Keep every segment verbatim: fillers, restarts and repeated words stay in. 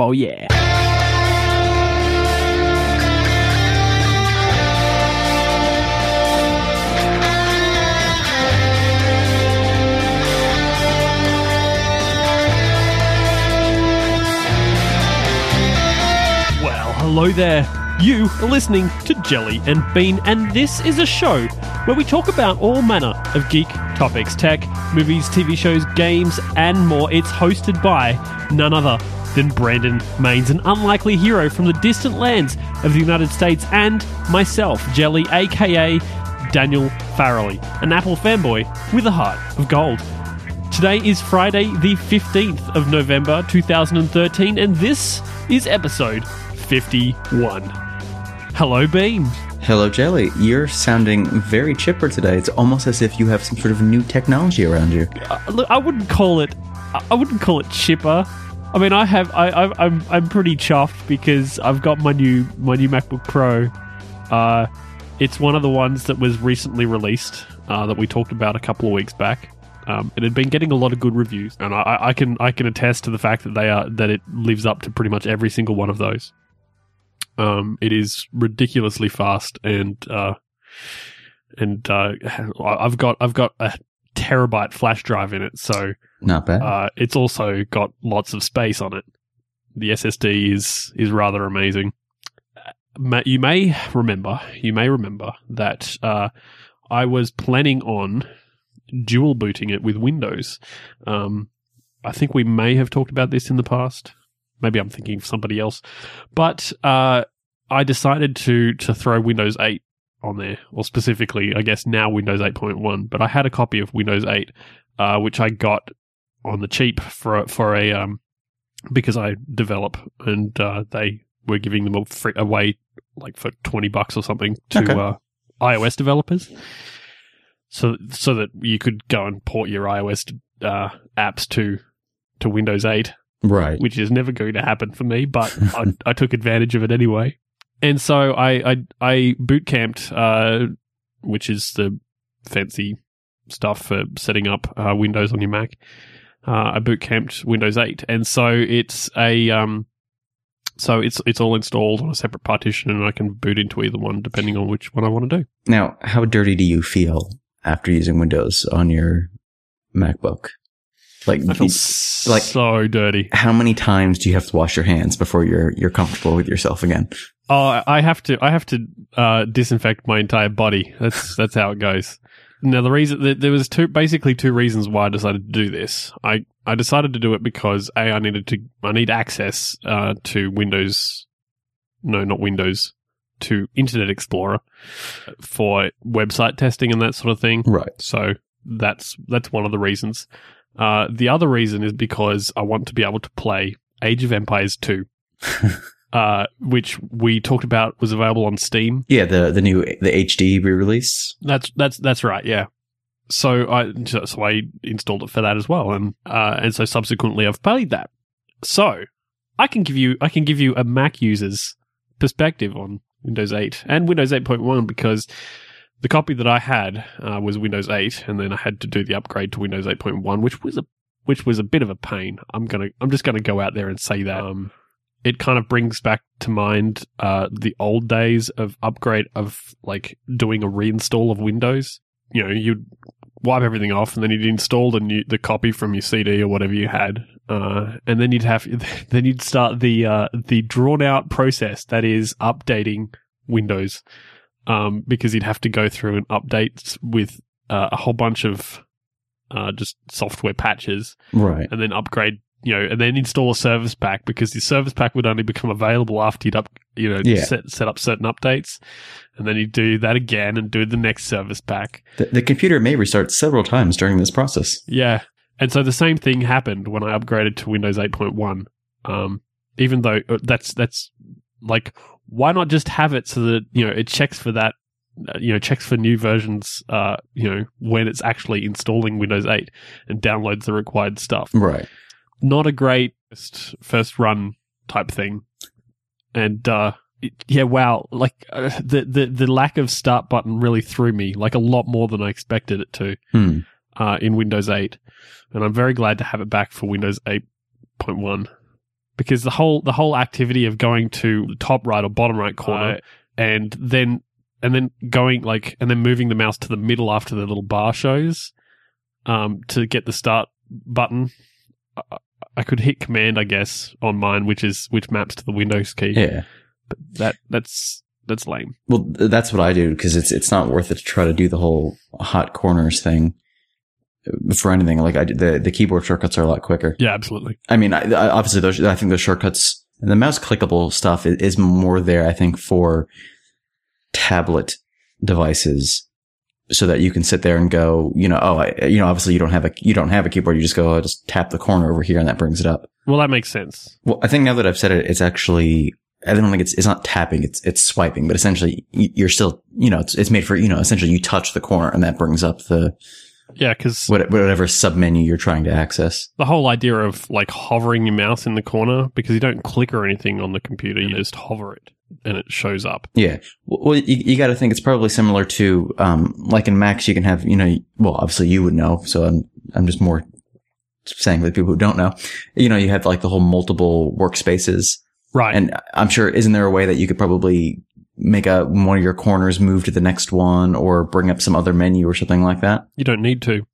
Oh, yeah. Well, hello there. You are listening to Jelly and Bean, and this is a show where we talk about all manner of geek topics, tech, movies, T V shows, games, and more. It's hosted by none other than Brandon Maines, an unlikely hero from the distant lands of the United States, and myself, Jelly, aka Daniel Farrelly, an Apple fanboy with a heart of gold. Today is Friday the fifteenth of November two thousand thirteen, and this is episode fifty-one. Hello, Beam. Hello, Jelly. You're sounding very chipper today. It's almost as if you have some sort of new technology around you. Uh, look, I wouldn't call it. I wouldn't call it chipper. I mean, I have. I, I, I'm. I'm pretty chuffed because I've got my new my new MacBook Pro. Uh, it's one of the ones that was recently released uh, that we talked about a couple of weeks back. Um, it had been getting a lot of good reviews, and I, I can I can attest to the fact that they are that it lives up to pretty much every single one of those. Um, it is ridiculously fast, and uh, and uh, I've got I've got a terabyte flash drive in it, so. Not bad. Uh, it's also got lots of space on it. The S S D is is rather amazing. Uh, you may remember, you may remember that uh, I was planning on dual booting it with Windows. Um, I think we may have talked about this in the past. Maybe I'm thinking of somebody else, but uh, I decided to to throw Windows eight on there, or specifically, I guess now Windows eight point one. But I had a copy of Windows eight, uh, which I got on the cheap for for a um because I develop, and uh, they were giving them away like for twenty bucks or something to okay. uh, iOS developers, so so that you could go and port your iOS uh, apps to to Windows eight, right? Which is never going to happen for me, but I, I took advantage of it anyway, and so I I, I boot camped, uh, which is the fancy stuff for setting up uh, Windows on your Mac. Uh, I boot camped Windows eight, and so it's a um, so it's it's all installed on a separate partition, and I can boot into either one depending on which one I want to do. Now, how dirty do you feel after using Windows on your MacBook? Like, I feel you, like so dirty. How many times do you have to wash your hands before you're you're comfortable with yourself again? Oh, I have to I have to uh, disinfect my entire body. That's that's how it goes. Now, the reason there was two basically two reasons why I decided to do this. I, I decided to do it because a I needed to I need access uh, to Windows, no, not Windows, to Internet Explorer for website testing and that sort of thing. Right. So that's that's one of the reasons. Uh, the other reason is because I want to be able to play Age of Empires two. Uh, which we talked about was available on Steam. Yeah, the the new the H D re-release. That's that's that's right. Yeah, so I so I installed it for that as well, and uh, and so subsequently I've played that. So I can give you I can give you a Mac user's perspective on Windows eight and Windows eight point one, because the copy that I had uh, was Windows eight, and then I had to do the upgrade to Windows eight point one, which was a which was a bit of a pain. I'm gonna I'm just gonna go out there and say that. Um, It kind of brings back to mind uh, the old days of upgrade of like doing a reinstall of Windows. You know, you'd wipe everything off, and then you'd install the new, the copy from your C D or whatever you had, uh, and then you'd have then you'd start the uh, the drawn out process that is updating Windows, um, because you'd have to go through and update with uh, a whole bunch of uh, just software patches, right, and then upgrade. You know, and then install a service pack, because the service pack would only become available after you'd up, you know, yeah. set set up certain updates, and then you'd do that again and do the next service pack. The, the computer may restart several times during this process. Yeah, and so the same thing happened when I upgraded to Windows eight point one. Um, even though that's that's like, why not just have it so that you know it checks for that, you know, checks for new versions, uh, you know, when it's actually installing Windows eight and downloads the required stuff, right. Not a great first run type thing, and uh, it, yeah, wow, like uh, the, the the lack of start button really threw me, like a lot more than I expected it to hmm. uh, in Windows eight, and I'm very glad to have it back for Windows eight point one. because the whole the whole activity of going to the top right or bottom right corner uh, and then and then going like and then moving the mouse to the middle after the little bar shows um, to get the start button. I, I could hit command, I guess, on mine, which is which maps to the Windows key. Yeah, but that that's that's lame. Well, that's what I do because it's it's not worth it to try to do the whole hot corners thing. For anything, like I the the keyboard shortcuts are a lot quicker. Yeah, absolutely. I mean, I, I, obviously, those I think those shortcuts and the mouse clickable stuff is, is more there, I think, for tablet devices, so that you can sit there and go, you know, oh, I, you know, obviously you don't have a you don't have a keyboard. You just go, oh, just tap the corner over here, and that brings it up. Well, that makes sense. Well, I think now that I've said it, it's actually I don't think it's it's not tapping, it's it's swiping, but essentially you're still, you know, it's it's made for, you know, essentially you touch the corner and that brings up the. Yeah, because whatever submenu you're trying to access. The whole idea of like hovering your mouse in the corner, because you don't click or anything on the computer, you just hover it and it shows up. Yeah. Well, you, you got to think it's probably similar to um, like in Macs, you can have, you know, well, obviously you would know. So I'm, I'm just more saying for the people who don't know, you know, you have like the whole multiple workspaces. Right. And I'm sure, isn't there a way that you could probably make a one of your corners move to the next one or bring up some other menu or something like that? You don't need to.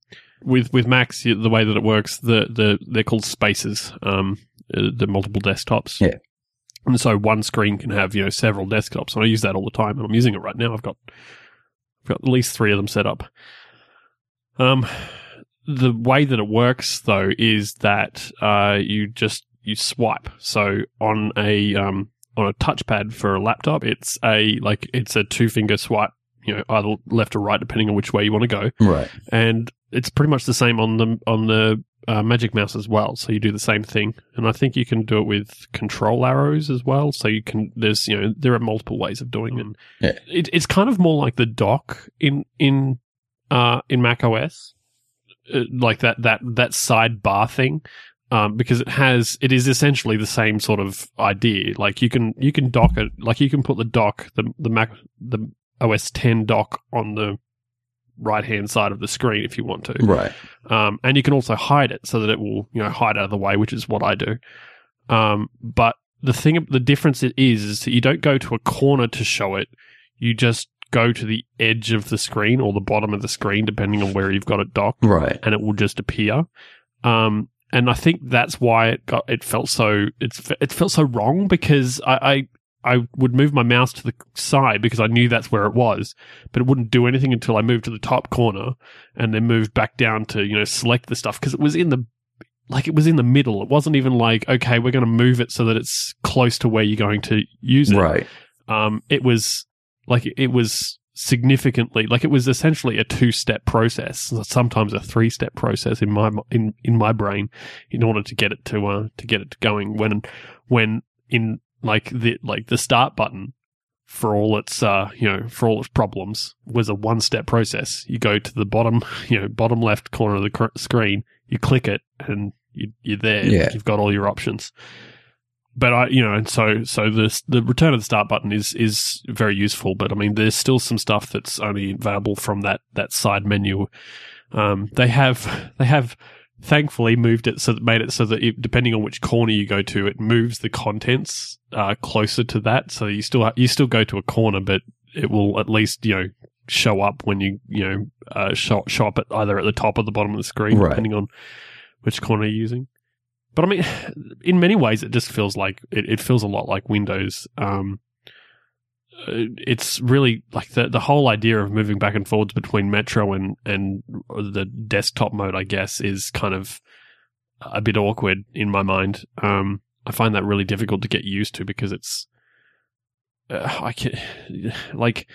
With with Macs, the way that it works, the, the they're called spaces, um, the multiple desktops. Yeah. And so one screen can have, you know, several desktops. And I use that all the time, and I'm using it right now. I've got I've got at least three of them set up. Um, the way that it works, though, is that uh, you just you swipe. So on a... Um, on a touchpad for a laptop, it's a like it's a two finger swipe, you know, either left or right, depending on which way you want to go. Right, and it's pretty much the same on the on the uh, Magic Mouse as well. So you do the same thing, and I think you can do it with control arrows as well. So you can there's you know there are multiple ways of doing it. Yeah. it it's kind of more like the dock in in uh, in Mac O S, uh, like that that that sidebar thing. Um, because it has, it is essentially the same sort of idea. Like you can, you can dock it, like you can put the dock, the the Mac, the O S X dock on the right hand side of the screen if you want to, right? Um, and you can also hide it so that it will, you know, hide out of the way, which is what I do. Um, but the thing, the difference it is, is that you don't go to a corner to show it. You just go to the edge of the screen or the bottom of the screen, depending on where you've got it docked, right? And it will just appear. Um. And I think that's why it got it felt so it's it felt so wrong because I, I I would move my mouse to the side because I knew that's where it was, but it wouldn't do anything until I moved to the top corner and then moved back down to, you know, select the stuff because it was in the like it was in the middle. It wasn't even like, okay, we're going to move it so that it's close to where you're going to use it. Right. Um. It was like it was significantly like it was essentially a two-step process, sometimes a three-step process in my in, in my brain, in order to get it to uh, to get it going. When when in like the like the start button, for all its uh you know for all its problems, was a one-step process. You go to the bottom you know bottom left corner of the cr- screen, you click it, and you, you're there. Yeah. You've got all your options. But I, you know, and so so the the return of the start button is is very useful. But I mean, there's still some stuff that's only available from that that side menu. Um, they have they have thankfully moved it so that made it so that it, depending on which corner you go to, it moves the contents uh, closer to that. So you still you still go to a corner, but it will at least you know show up when you you know uh, show, show up at either at the top or the bottom of the screen, right, depending on which corner you're using. But I mean, in many ways, it just feels like it, it feels a lot like Windows. Um, it's really like the the whole idea of moving back and forwards between Metro and and the desktop mode, I guess, is kind of a bit awkward in my mind. Um, I find that really difficult to get used to because it's uh, I can like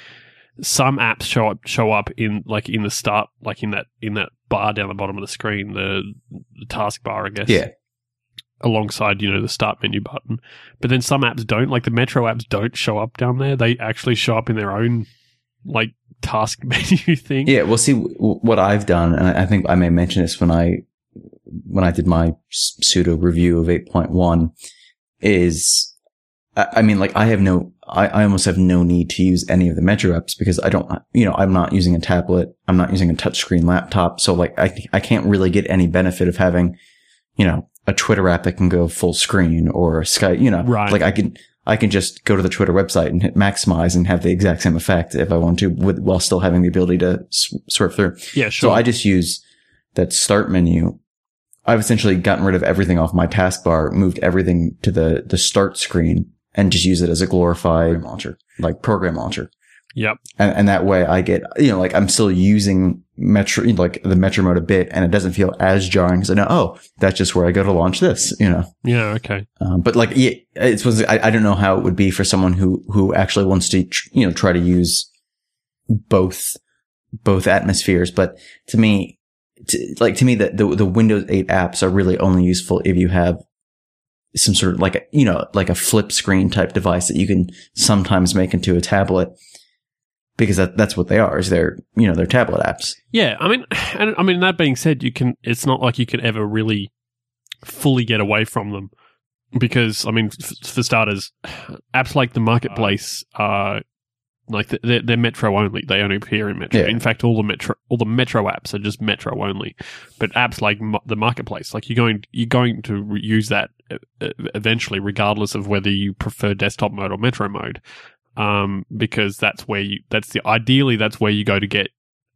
some apps show up show up in like in the start, like in that in that bar down the bottom of the screen, the, the task bar, I guess. Yeah. Alongside, you know, the start menu button. But then some apps don't, like the Metro apps don't show up down there. They actually show up in their own, like, task menu thing. Yeah, well, see, w- what I've done, and I think I may mention this when I when I did my pseudo review of eight point one, is, I, I mean, like, I have no, I, I almost have no need to use any of the Metro apps because I don't, you know, I'm not using a tablet. I'm not using a touchscreen laptop. So, like, I I can't really get any benefit of having, you know, a Twitter app that can go full screen or a Skype, you know, right. like I can, I can just go to the Twitter website and hit maximize and have the exact same effect if I want to, with, while still having the ability to sw- swerve through. Yeah, sure. So I just use that start menu. I've essentially gotten rid of everything off my taskbar, moved everything to the, the start screen, and just use it as a glorified program launcher, like program launcher. Yep. And, and that way I get, you know, like I'm still using Metro, like the Metro mode a bit, and it doesn't feel as jarring because I know, oh, that's just where I go to launch this, you know? Yeah. Okay. Um, but like, yeah, it's was, I, I don't know how it would be for someone who, who actually wants to, you know, try to use both, both atmospheres. But to me, to, like to me that the, the Windows eight apps are really only useful if you have some sort of like, a, you know, like a flip screen type device that you can sometimes make into a tablet. Because that, that's what they are, is they're, you know, they're tablet apps. Yeah. I mean, and I mean, that being said, you can, it's not like you can ever really fully get away from them. Because, I mean, f- for starters, apps like the Marketplace are like, they're, they're Metro only. They only appear in Metro. Yeah. In fact, all the Metro, all the Metro apps are just Metro only. But apps like m- the Marketplace, like you're going, you're going to re- use that eventually, regardless of whether you prefer desktop mode or Metro mode. Um, because that's where you, that's the, ideally that's where you go to get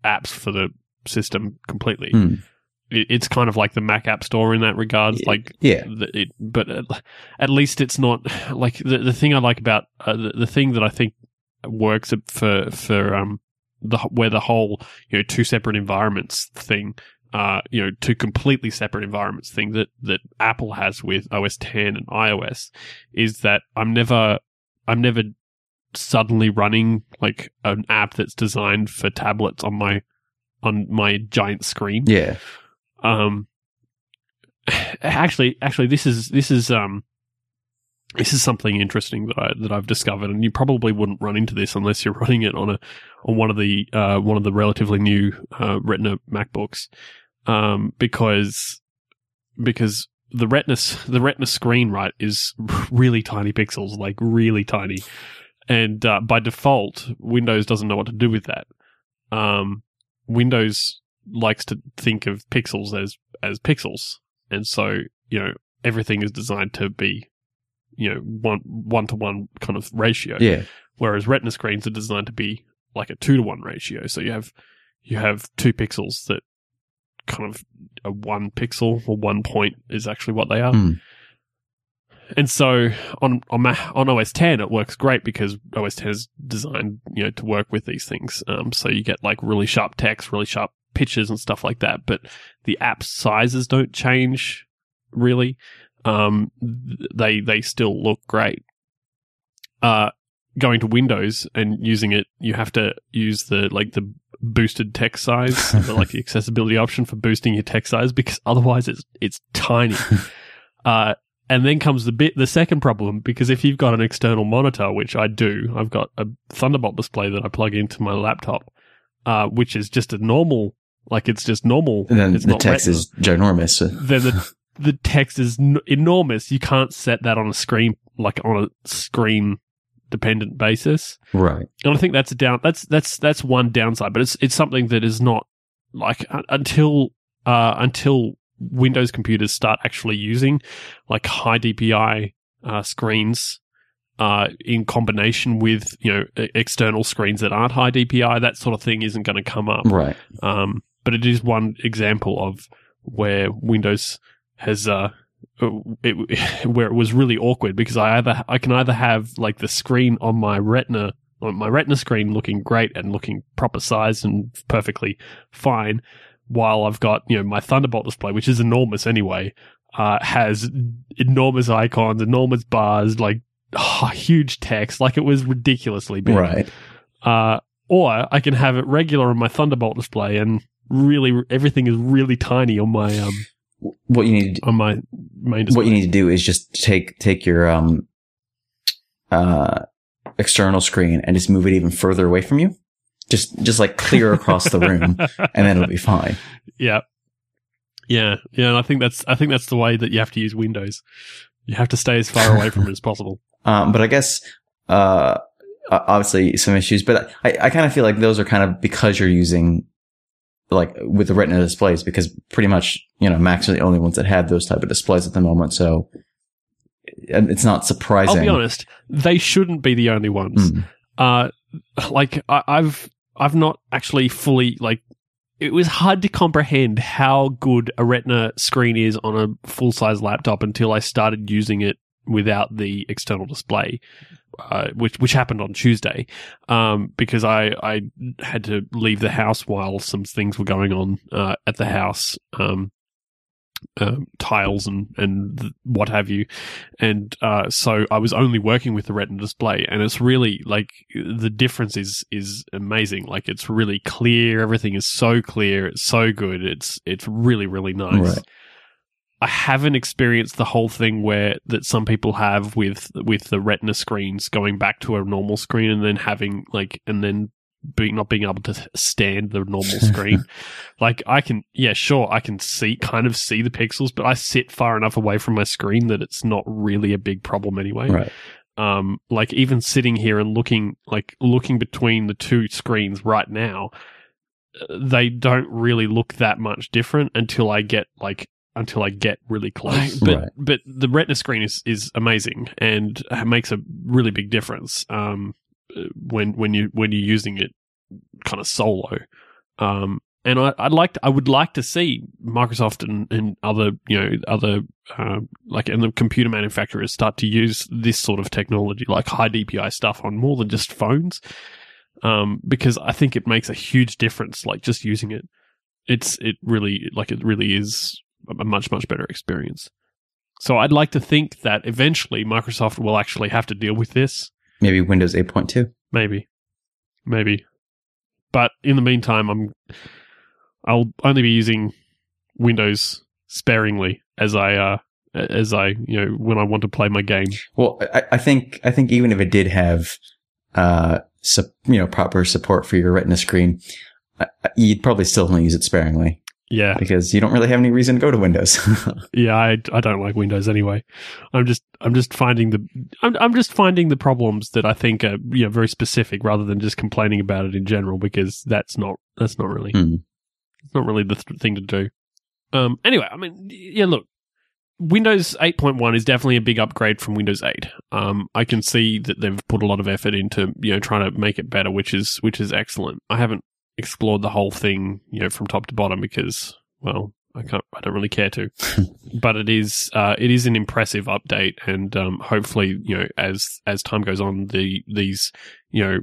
apps for the system completely. Mm. It, it's kind of like the Mac App Store in that regard. Like, yeah. The, it, but at, at least it's not like the, the thing I like about, uh, the, the thing that I think works for, for, um, the, where the whole, you know, two separate environments thing, uh, you know, two completely separate environments thing that, that Apple has with O S X and iOS is that I'm never, I'm never, suddenly running like an app that's designed for tablets on my on my giant screen. Yeah. Um. Actually, actually, this is this is um, this is something interesting that I that I've discovered, and you probably wouldn't run into this unless you're running it on a on one of the uh, one of the relatively new uh, Retina MacBooks, um, because because. The retina, the retina screen, right, is really tiny pixels, like really tiny, and uh, by default, Windows doesn't know what to do with that. Um, Windows likes to think of pixels as as pixels, and so you know everything is designed to be, you know, one one to one kind of ratio. Yeah. Whereas retina screens are designed to be like a two to one ratio. So you have you have two pixels that. Kind of a one pixel or one point is actually what they are, mm. and so on on, my, on O S X it works great because O S X is designed you know to work with these things. Um, so you get like really sharp text, really sharp pictures and stuff like that. But the app sizes don't change really; um, they they still look great. Uh, going to Windows and using it, you have to use the like the boosted text size, like the accessibility option for boosting your text size, because otherwise it's it's tiny. Uh, and then comes the bit, the second problem, because if you've got an external monitor, which I do, I've got a Thunderbolt display that I plug into my laptop, uh, which is just a normal, like it's just normal. And then it's the not text retina. Is ginormous. So. Then the the text is n- enormous. You can't set that on a screen, like on a screen. Dependent basis, right? And I think that's a down. That's that's that's one downside, but it's it's something that is not like uh, until uh, until Windows computers start actually using like high D P I uh, screens uh, in combination with you know external screens that aren't high D P I. That sort of thing isn't going to come up, right? Um, but it is one example of where Windows has. Uh, It, where it was really awkward because I either I can either have like the screen on my retina on my retina screen looking great and looking proper sized and perfectly fine, while I've got you know my Thunderbolt display, which is enormous anyway, uh, has enormous icons, enormous bars, like oh, huge text, like it was ridiculously big. Right. Uh, or I can have it regular on my Thunderbolt display and really everything is really tiny on my um. What you need to do, on my main display. What you need to do is just take take your um uh external screen and just move it even further away from you. Just just like clear across the room, and then it'll be fine. Yeah, yeah, yeah. And I think that's I think that's the way that you have to use Windows. You have to stay as far away from it as possible. Um, but I guess uh obviously some issues. But I I kind of feel like those are kind of because you're using like with the Retina displays, because pretty much, you know, Macs are the only ones that had those type of displays at the moment. So it's not surprising. I'll be honest, they shouldn't be the only ones. Mm. Uh, like I- I've I've not actually fully like. It was hard to comprehend how good a Retina screen is on a full-size laptop until I started using it without the external display, uh, which which happened on Tuesday, um, because I, I had to leave the house while some things were going on uh, at the house, um, uh, tiles and, and what have you. And uh, so, I was only working with the Retina display, and it's really, like, the difference is is amazing. Like, it's really clear. Everything is so clear. It's so good. It's it's really, really nice. Right. I haven't experienced the whole thing where that some people have with with the Retina screens going back to a normal screen and then having like and then being not being able to stand the normal screen. Like I can, yeah, sure, I can see kind of see the pixels, but I sit far enough away from my screen that it's not really a big problem anyway. Right. Um, like even sitting here and looking like looking between the two screens right now, they don't really look that much different until I get like. Until I get really close. But right. but the Retina screen is, is amazing and makes a really big difference um, when when you when you're using it kind of solo. Um, and I I'd like to, I would like to see Microsoft and, and other you know other uh, like and the computer manufacturers start to use this sort of technology, like high D P I stuff, on more than just phones, um, because I think it makes a huge difference. Like just using it, it's it really like it really is. A much, much better experience. So I'd like to think that eventually Microsoft will actually have to deal with this. Maybe Windows eight point two. Maybe. Maybe. But in the meantime, I'm, I'll only be using Windows sparingly as I, uh, as I, you know, when I want to play my game. Well, I, I think, I think even if it did have, uh, su- you know, proper support for your Retina screen, you'd probably still only use it sparingly. Yeah. Because you don't really have any reason to go to Windows. yeah, I, I don't like Windows anyway. I'm just I'm just finding the I'm I'm just finding the problems that I think are, you know, very specific rather than just complaining about it in general, because that's not that's not really mm. it's not really the th- thing to do. Um anyway, I mean, yeah, look. Windows eight point one is definitely a big upgrade from Windows eight. Um, I can see that they've put a lot of effort into, you know, trying to make it better, which is which is excellent. I haven't explored the whole thing, you know, from top to bottom because, well, I can't, I don't really care to. But it is, uh, it is an impressive update, and um, hopefully, you know, as as time goes on, the these, you know,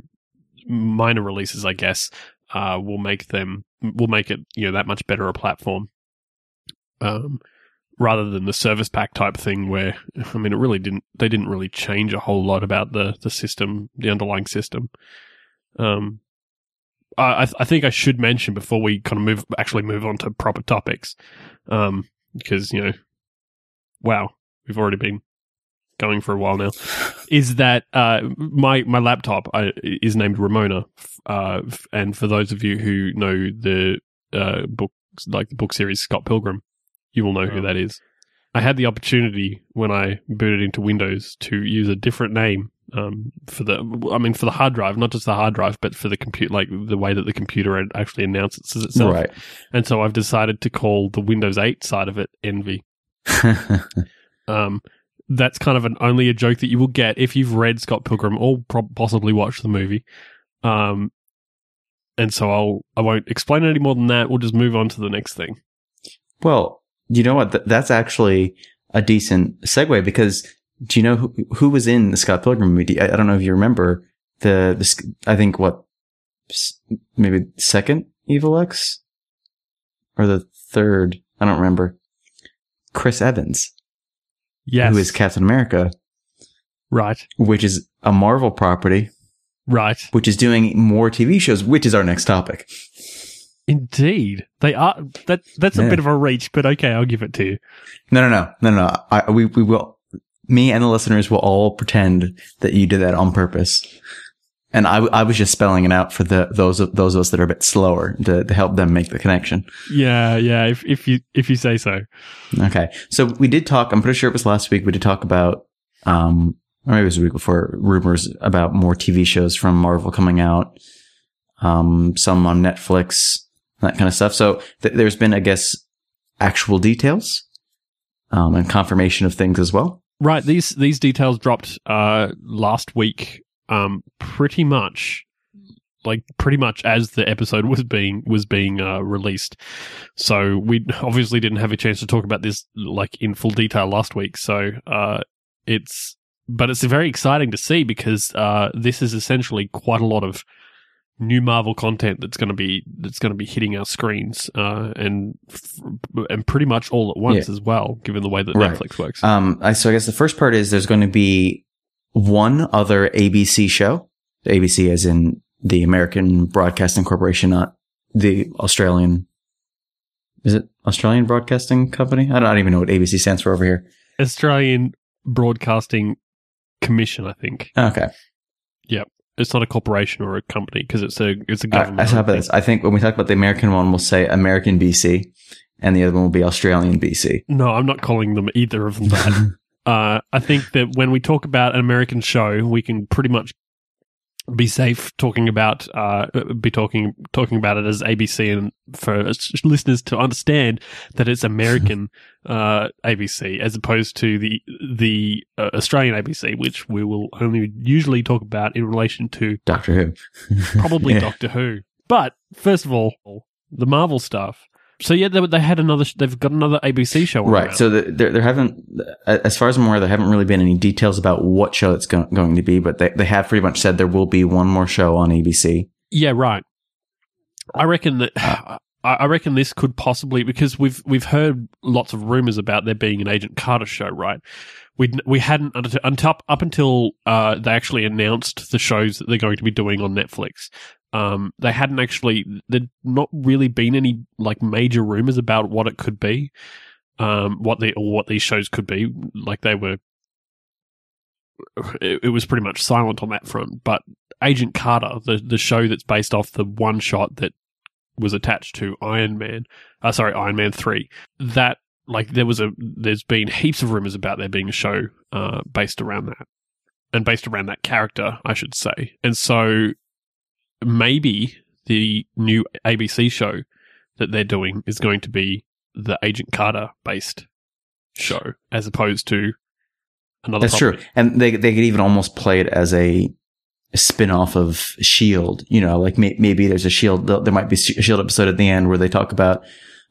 minor releases, I guess, uh, will make them, will make it, you know, that much better a platform. Um, rather than the service pack type thing, where I mean, it really didn't, they didn't really change a whole lot about the the system, the underlying system. Um. I, th- I think I should mention before we kind of move, actually move on to proper topics, um, because, you know, wow, we've already been going for a while now, is that uh, my my laptop I, is named Ramona, uh, f- and for those of you who know the uh, book, like the book series Scott Pilgrim, you will know oh. who that is. I had the opportunity when I booted into Windows to use a different name. Um, for the, I mean, for the hard drive, not just the hard drive, but for the compute, like the way that the computer actually announces itself. Right. And so I've decided to call the Windows eight side of it Envy. um, that's kind of an only a joke that you will get if you've read Scott Pilgrim or pro- possibly watched the movie. Um, and so I'll I won't explain it any more than that. We'll just move on to the next thing. Well, you know what? Th- that's actually a decent segue, because. Do you know who, who was in the Scott Pilgrim movie? I, I don't know if you remember the, the I think what, maybe second Evil X or the third. I don't remember. Chris Evans. Yes. Who is Captain America. Right. Which is a Marvel property. Right. Which is doing more T V shows, which is our next topic. Indeed, they are. That, that's yeah. a bit of a reach, but okay, I'll give it to you. No, no, no, no, no. I, we, we will. Me and the listeners will all pretend that you did that on purpose. And I, I was just spelling it out for the those those of us that are a bit slower to, to help them make the connection. Yeah, yeah, if if you if you say so. Okay. So we did talk, I'm pretty sure it was last week, we did talk about, um, or maybe it was the week before, rumors about more T V shows from Marvel coming out, um, some on Netflix. that kind of stuff. So th- there's been, I guess, actual details um, and confirmation of things as well. Right. These these details dropped uh, last week, um, pretty much, like pretty much as the episode was being was being uh, released. So we obviously didn't have a chance to talk about this like in full detail last week. So uh, it's but it's very exciting to see because uh, this is essentially quite a lot of new Marvel content that's going to be that's going to be hitting our screens uh, and f- and pretty much all at once yeah. as well, given the way that right. Netflix works. Um, I, so I guess the first part is there's going to be one other A B C show, A B C as in the American Broadcasting Corporation, not the Australian. Is it Australian Broadcasting Company? I don't, I don't even know what A B C stands for over here. Australian Broadcasting Commission, I think. Okay. Yep. It's not a corporation or a company because it's a it's a government. I, I, how about this? I think when we talk about the American one, we'll say American B C, and the other one will be Australian B C. No, I'm not calling them either of them that. uh, I think that when we talk about an American show, we can pretty much be safe talking about uh, be talking talking about it as A B C, and for listeners to understand that it's American uh, A B C as opposed to the the uh, Australian A B C, which we will only usually talk about in relation to Doctor Who, probably yeah. Doctor Who. But first of all, the Marvel stuff. So yeah, they, they had another. They've got another A B C show, on right? Around. So the, there, there haven't, as far as I'm aware, there haven't really been any details about what show it's go- going to be, but they they have pretty much said there will be one more show on A B C. Yeah, right. I reckon that uh, I reckon this could possibly because we've we've heard lots of rumors about there being an Agent Carter show, right? We we hadn't up until uh, they actually announced the shows that they're going to be doing on Netflix. Um, they hadn't actually, there'd not really been any like major rumors about what it could be, um, what they or what these shows could be. Like they were, it, it was pretty much silent on that front. But Agent Carter, the the show that's based off the one shot that was attached to Iron Man, uh, sorry, Iron Man three, that like there was a, there's been heaps of rumors about there being a show uh, based around that and based around that character, I should say, and so. Maybe the new A B C show that they're doing is going to be the Agent Carter-based show, as opposed to another. That's property. True, and they they could even almost play it as a, a spin-off of S H I E L D. You know, like may, maybe there's a S H I E L D. There might be a S H I E L D episode at the end where they talk about,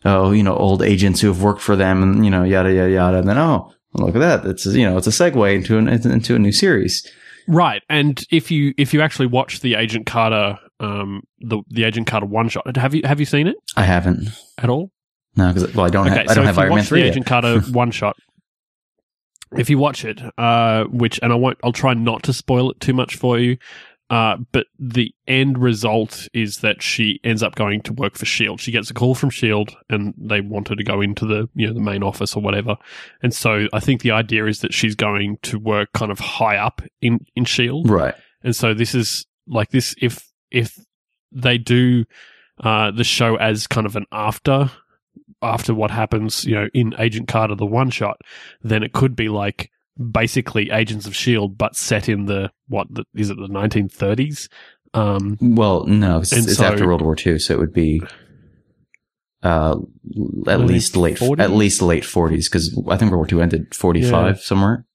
oh, you know, old agents who have worked for them, and you know, yada yada yada. And then oh, look at that! It's you know, it's a segue into an into a new series. Right, and if you if you actually watch the Agent Carter, um, the the Agent Carter one shot, have you have you seen it? I haven't at all. No, because well, I don't okay, have I so don't have Iron Man three. The yet. Agent Carter one shot. If you watch it, uh, which and I won't, I'll try not to spoil it too much for you. Uh, but the end result is that she ends up going to work for S H I E L D. She gets a call from S H I E L D, and they want her to go into the you know the main office or whatever. And so I think the idea is that she's going to work kind of high up in, in S H I E L D, right? And so this is like this if if they do uh, the show as kind of an after after what happens you know in Agent Carter the one shot, then it could be like. Basically, Agents of S H I E L D, but set in the what the, is it the nineteen thirties? Um, well, no, it's, it's so, after World War Two, so it would be uh, at least late, forties? At least late forties, because I think World War Two ended forty-five yeah. somewhere,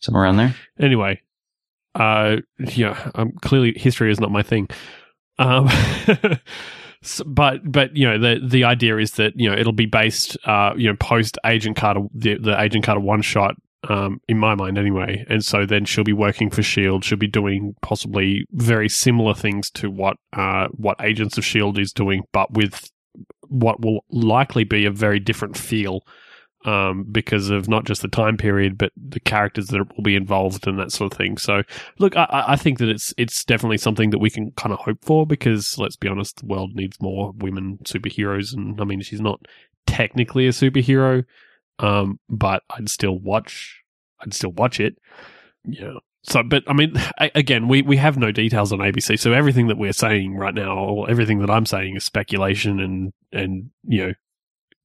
somewhere around there. Anyway, uh, yeah, um, clearly history is not my thing. Um, So, but but you know the the idea is that you know it'll be based uh, you know post Agent Carter the, the Agent Carter one shot. Um, in my mind anyway. And so then she'll be working for S H I E L D. She'll be doing possibly very similar things to what uh, what Agents of S H I E L D is doing, but with what will likely be a very different feel um, because of not just the time period, but the characters that will be involved and that sort of thing. So, look, I, I think that it's it's definitely something that we can kind of hope for because, let's be honest, the world needs more women superheroes. And, I mean, she's not technically a superhero, Um, but I'd still watch. I'd still watch it. Yeah. So, but I mean, I, again, we, we have no details on A B C, so everything that we're saying right now, or everything that I'm saying, is speculation and and you know,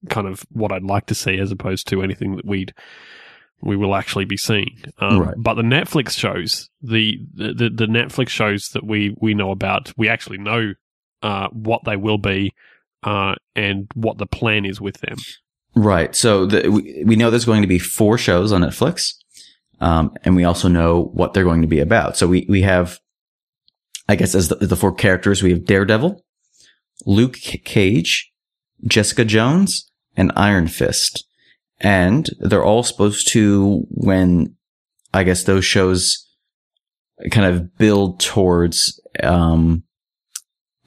kind of what I'd like to see, as opposed to anything that we'd we will actually be seeing. Um, right. But the Netflix shows, the the the Netflix shows that we we know about, we actually know uh, what they will be. uh, and what the plan is with them. Right. So the, we, we know there's going to be four shows on Netflix, um, and we also know what they're going to be about. So we, we have, I guess, as the, the four characters, we have Daredevil, Luke Cage, Jessica Jones, and Iron Fist. And they're all supposed to, when I guess those shows kind of build towards um,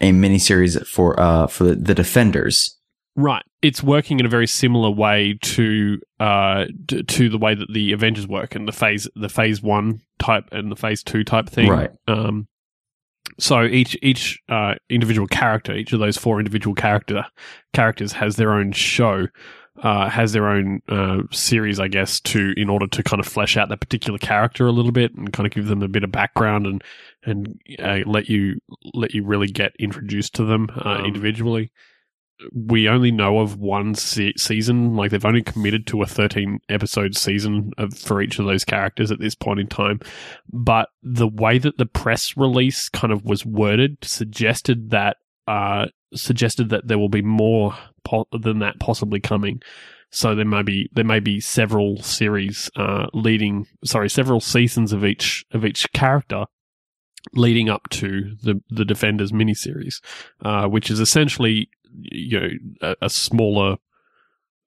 a miniseries for uh, for the, the Defenders. Right. It's working in a very similar way to uh, d- to the way that the Avengers work, and the phase the phase one type and the phase two type thing. Right. Um, so each each uh, individual character, each of those four individual character characters has their own show. Uh, has their own uh, series, I guess, to in order to kind of flesh out that particular character a little bit and kind of give them a bit of background and and uh, let you let you really get introduced to them uh, um, individually. We only know of one se- season; like they've only committed to a thirteen episode season of, for each of those characters at this point in time. But the way that the press release kind of was worded suggested that. Uh, suggested that there will be more po- than that possibly coming, so there may be there may be several series uh, leading, sorry, several seasons of each of each character leading up to the the Defenders miniseries, uh, which is essentially you know a, a smaller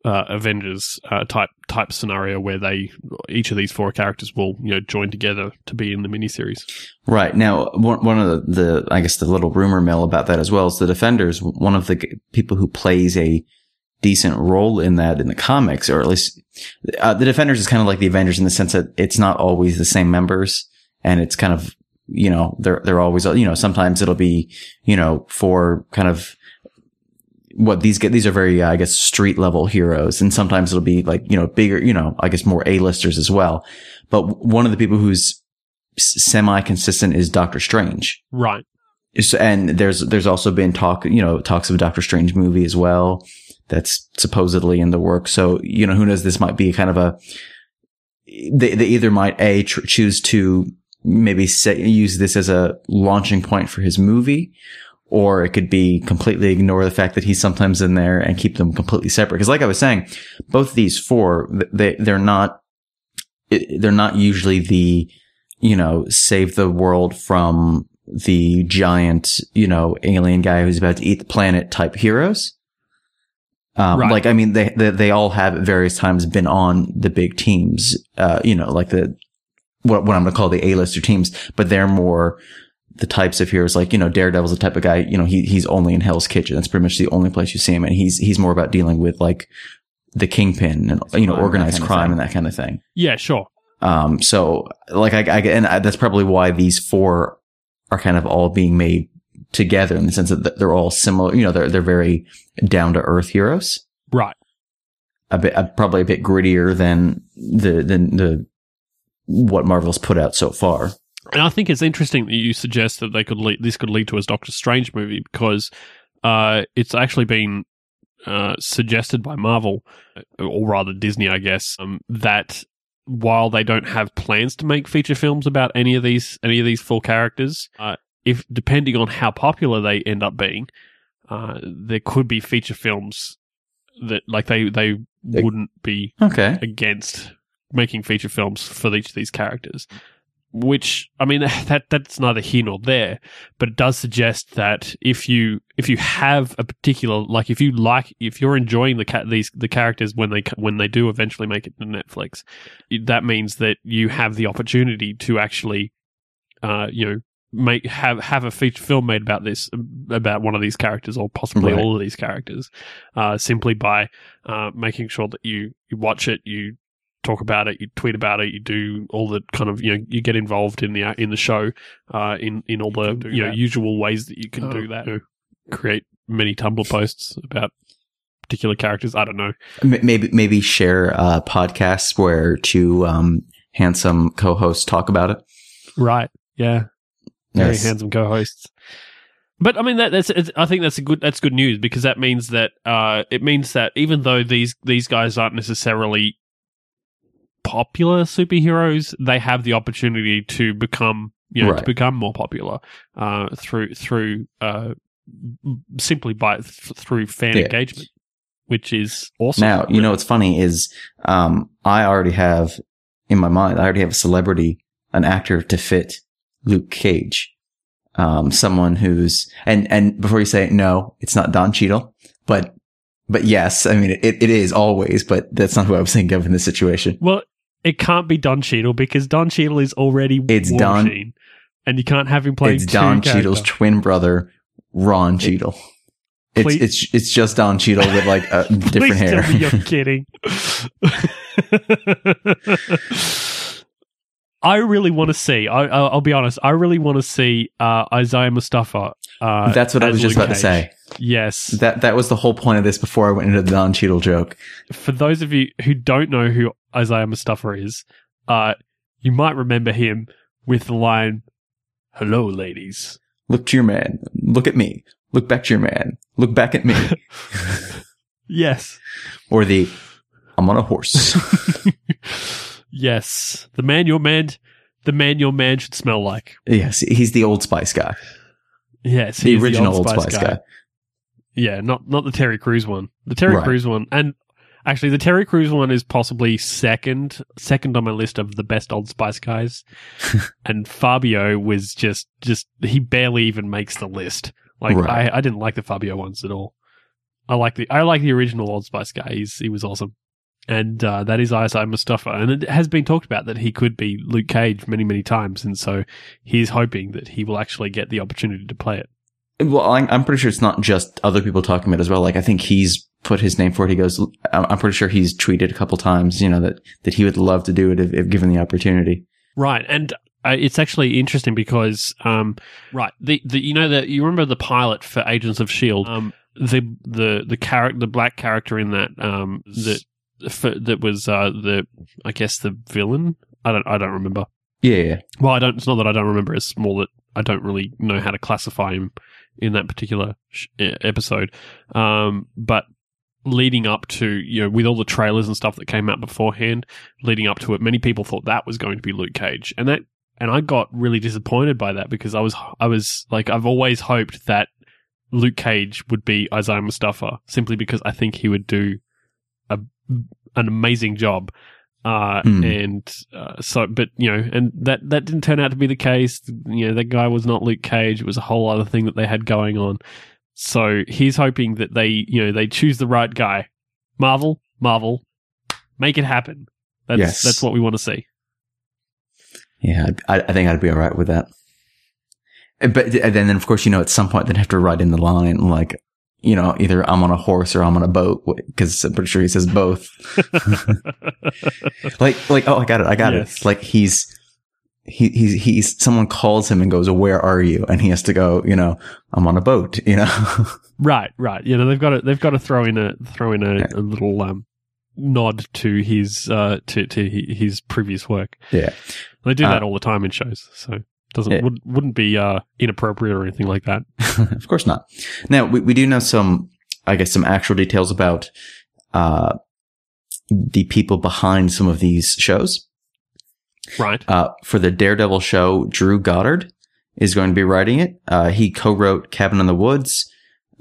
uh, Avengers uh, type type scenario where they each of these four characters will you know join together to be in the miniseries. Right. Now, one of the, the, I guess, the little rumor mill about that as well is the Defenders, one of the g- people who plays a decent role in that in the comics, or at least uh, the Defenders is kind of like the Avengers in the sense that it's not always the same members, and it's kind of, you know, they're, they're always, you know, sometimes it'll be, you know, for kind of what these get, these are very, uh, I guess, street level heroes, and sometimes it'll be like, you know, bigger, you know, I guess more A-listers as well. But one of the people who's semi-consistent is Doctor Strange, right? And there's there's also been talk, you know, talks of a Doctor Strange movie as well that's supposedly in the works. So you know, who knows? This might be kind of a they they either might a tr- choose to maybe set, use this as a launching point for his movie, or it could be completely ignore the fact that he's sometimes in there and keep them completely separate. Because like I was saying, both of these four they they're not they're not usually the you know, save the world from the giant, you know, alien guy who's about to eat the planet type heroes. Um, right. Like, I mean, they, they they all have at various times been on the big teams, uh, you know, like the what, what I'm going to call the A-lister teams, but they're more the types of heroes like, you know, Daredevil's the type of guy, you know, he he's only in Hell's Kitchen. That's pretty much the only place you see him. And he's he's more about dealing with, like, the Kingpin and, you know, organized crime and that kind of thing. Yeah, sure. Um, so like I, I and I, that's probably why these four are kind of all being made together in the sense that they're all similar, you know, they're, they're very down to earth heroes. Right. A bit, uh, probably a bit grittier than the, than the, what Marvel's put out so far. And I think it's interesting that you suggest that they could lead, this could lead to a Doctor Strange movie because, uh, it's actually been, uh, suggested by Marvel, or rather Disney, I guess, um, that, while they don't have plans to make feature films about any of these, any of these four characters, uh, if depending on how popular they end up being, uh, there could be feature films that like they they wouldn't be okay against making feature films for each of these characters. Which I mean that that's neither here nor there, but it does suggest that if you if you have a particular like if you like if you're enjoying the ca- these the characters when they when they do eventually make it to Netflix, that means that you have the opportunity to actually, uh, you know, make have have a feature film made about this about one of these characters or possibly right. all of these characters, uh, simply by uh, making sure that you, you watch it you. Talk about it, you tweet about it, you do all the kind of, you know, you get involved in the in the show uh, in, in all the, you know, that. usual ways that you can oh, do that. You know, create many Tumblr posts about particular characters. I don't know. Maybe maybe share uh, podcasts where two um, handsome co-hosts talk about it. Right. Yeah. Very yes. handsome co-hosts. But I mean that, that's. It's, I think that's a good. That's good news because that means that uh, it means that even though these these guys aren't necessarily popular superheroes, they have the opportunity to become, you know, right. to become more popular uh, through through uh, simply by f- through fan yeah. engagement, which is awesome. Now, you know what's funny is um, I already have in my mind, I already have a celebrity, an actor to fit Luke Cage. Um, someone who's, and, and before you say it, no, it's not Don Cheadle, but, but yes, I mean, it, it is always, but that's not who I was thinking of in this situation. Well, it can't be Don Cheadle because Don Cheadle is already it's War Don, Machine, and you can't have him play It's two Don character. Cheadle's twin brother, Ron Cheadle. It's, please, it's, it's just Don Cheadle with like a different hair. Tell me you're kidding. I really want to see, I, I'll be honest, I really want to see uh, Isaiah Mustafa. Uh, That's what I was just Luke about Cage. To say. Yes. That that was the whole point of this before I went into the Don Cheadle joke. For those of you who don't know who Isaiah Mustafa is, uh, you might remember him with the line, "Hello, ladies. Look to your man. Look at me. Look back to your man. Look back at me." Yes. Or the, "I'm on a horse." Yes, the man your man, the man your man should smell like. Yes, he's the Old Spice guy. Yes, the original the Old Spice, Old Spice guy. guy. Yeah, not not the Terry Crews one. The Terry right. Crews one, and actually, the Terry Crews one is possibly second, second on my list of the best Old Spice guys. And Fabio was just, just he barely even makes the list. Like right. I, I didn't like the Fabio ones at all. I like the I like the original Old Spice guy. He's, he was awesome. And uh, that is Isaiah Mustafa. And it has been talked about that he could be Luke Cage many, many times. And so he's hoping that he will actually get the opportunity to play it. Well, I'm pretty sure it's not just other people talking about it as well. Like, I think he's put his name for it. He goes, I'm pretty sure he's tweeted a couple times, you know, that, that he would love to do it if, if given the opportunity. Right. And uh, it's actually interesting because, um, right, the, the you know, the, you remember the pilot for Agents of S H I E L D? Um, the the the, char- the black character in that um, that... For, that was uh, the, I guess the villain. I don't, I don't remember. Yeah, yeah. Well, I don't. It's not that I don't remember. It's more that I don't really know how to classify him in that particular sh- episode. Um, but leading up to, you know, with all the trailers and stuff that came out beforehand, leading up to it, many people thought that was going to be Luke Cage, and that, and I got really disappointed by that because I was, I was like, I've always hoped that Luke Cage would be Isaiah Mustafa simply because I think he would do a an amazing job. Uh, mm. And uh, so, but, you know, and that, that didn't turn out to be the case. You know, that guy was not Luke Cage. It was a whole other thing that they had going on. So, he's hoping that they, you know, they choose the right guy. Marvel, Marvel, make it happen. That's, yes. That's what we want to see. Yeah, I, I think I'd be all right with that. But and then, of course, you know, at some point they'd have to write in the line, like, you know, either I'm on a horse or I'm on a boat, because I'm pretty sure he says both. like, like, oh, I got it, I got yes. it. Like he's, he, he's, he's. Someone calls him and goes, "Where are you?" And he has to go, you know, "I'm on a boat." You know, right, right. You know, they've got to, they've got to throw in a, throw in a, yeah. a little um, nod to his, uh, to to his previous work. Yeah, they do that uh, all the time in shows. So. Doesn't it, would, wouldn't be uh, inappropriate or anything like that. Of course not. Now we, we do know some, I guess, some actual details about uh, the people behind some of these shows. Right. Uh, for the Daredevil show, Drew Goddard is going to be writing it. Uh, he co-wrote Cabin in the Woods,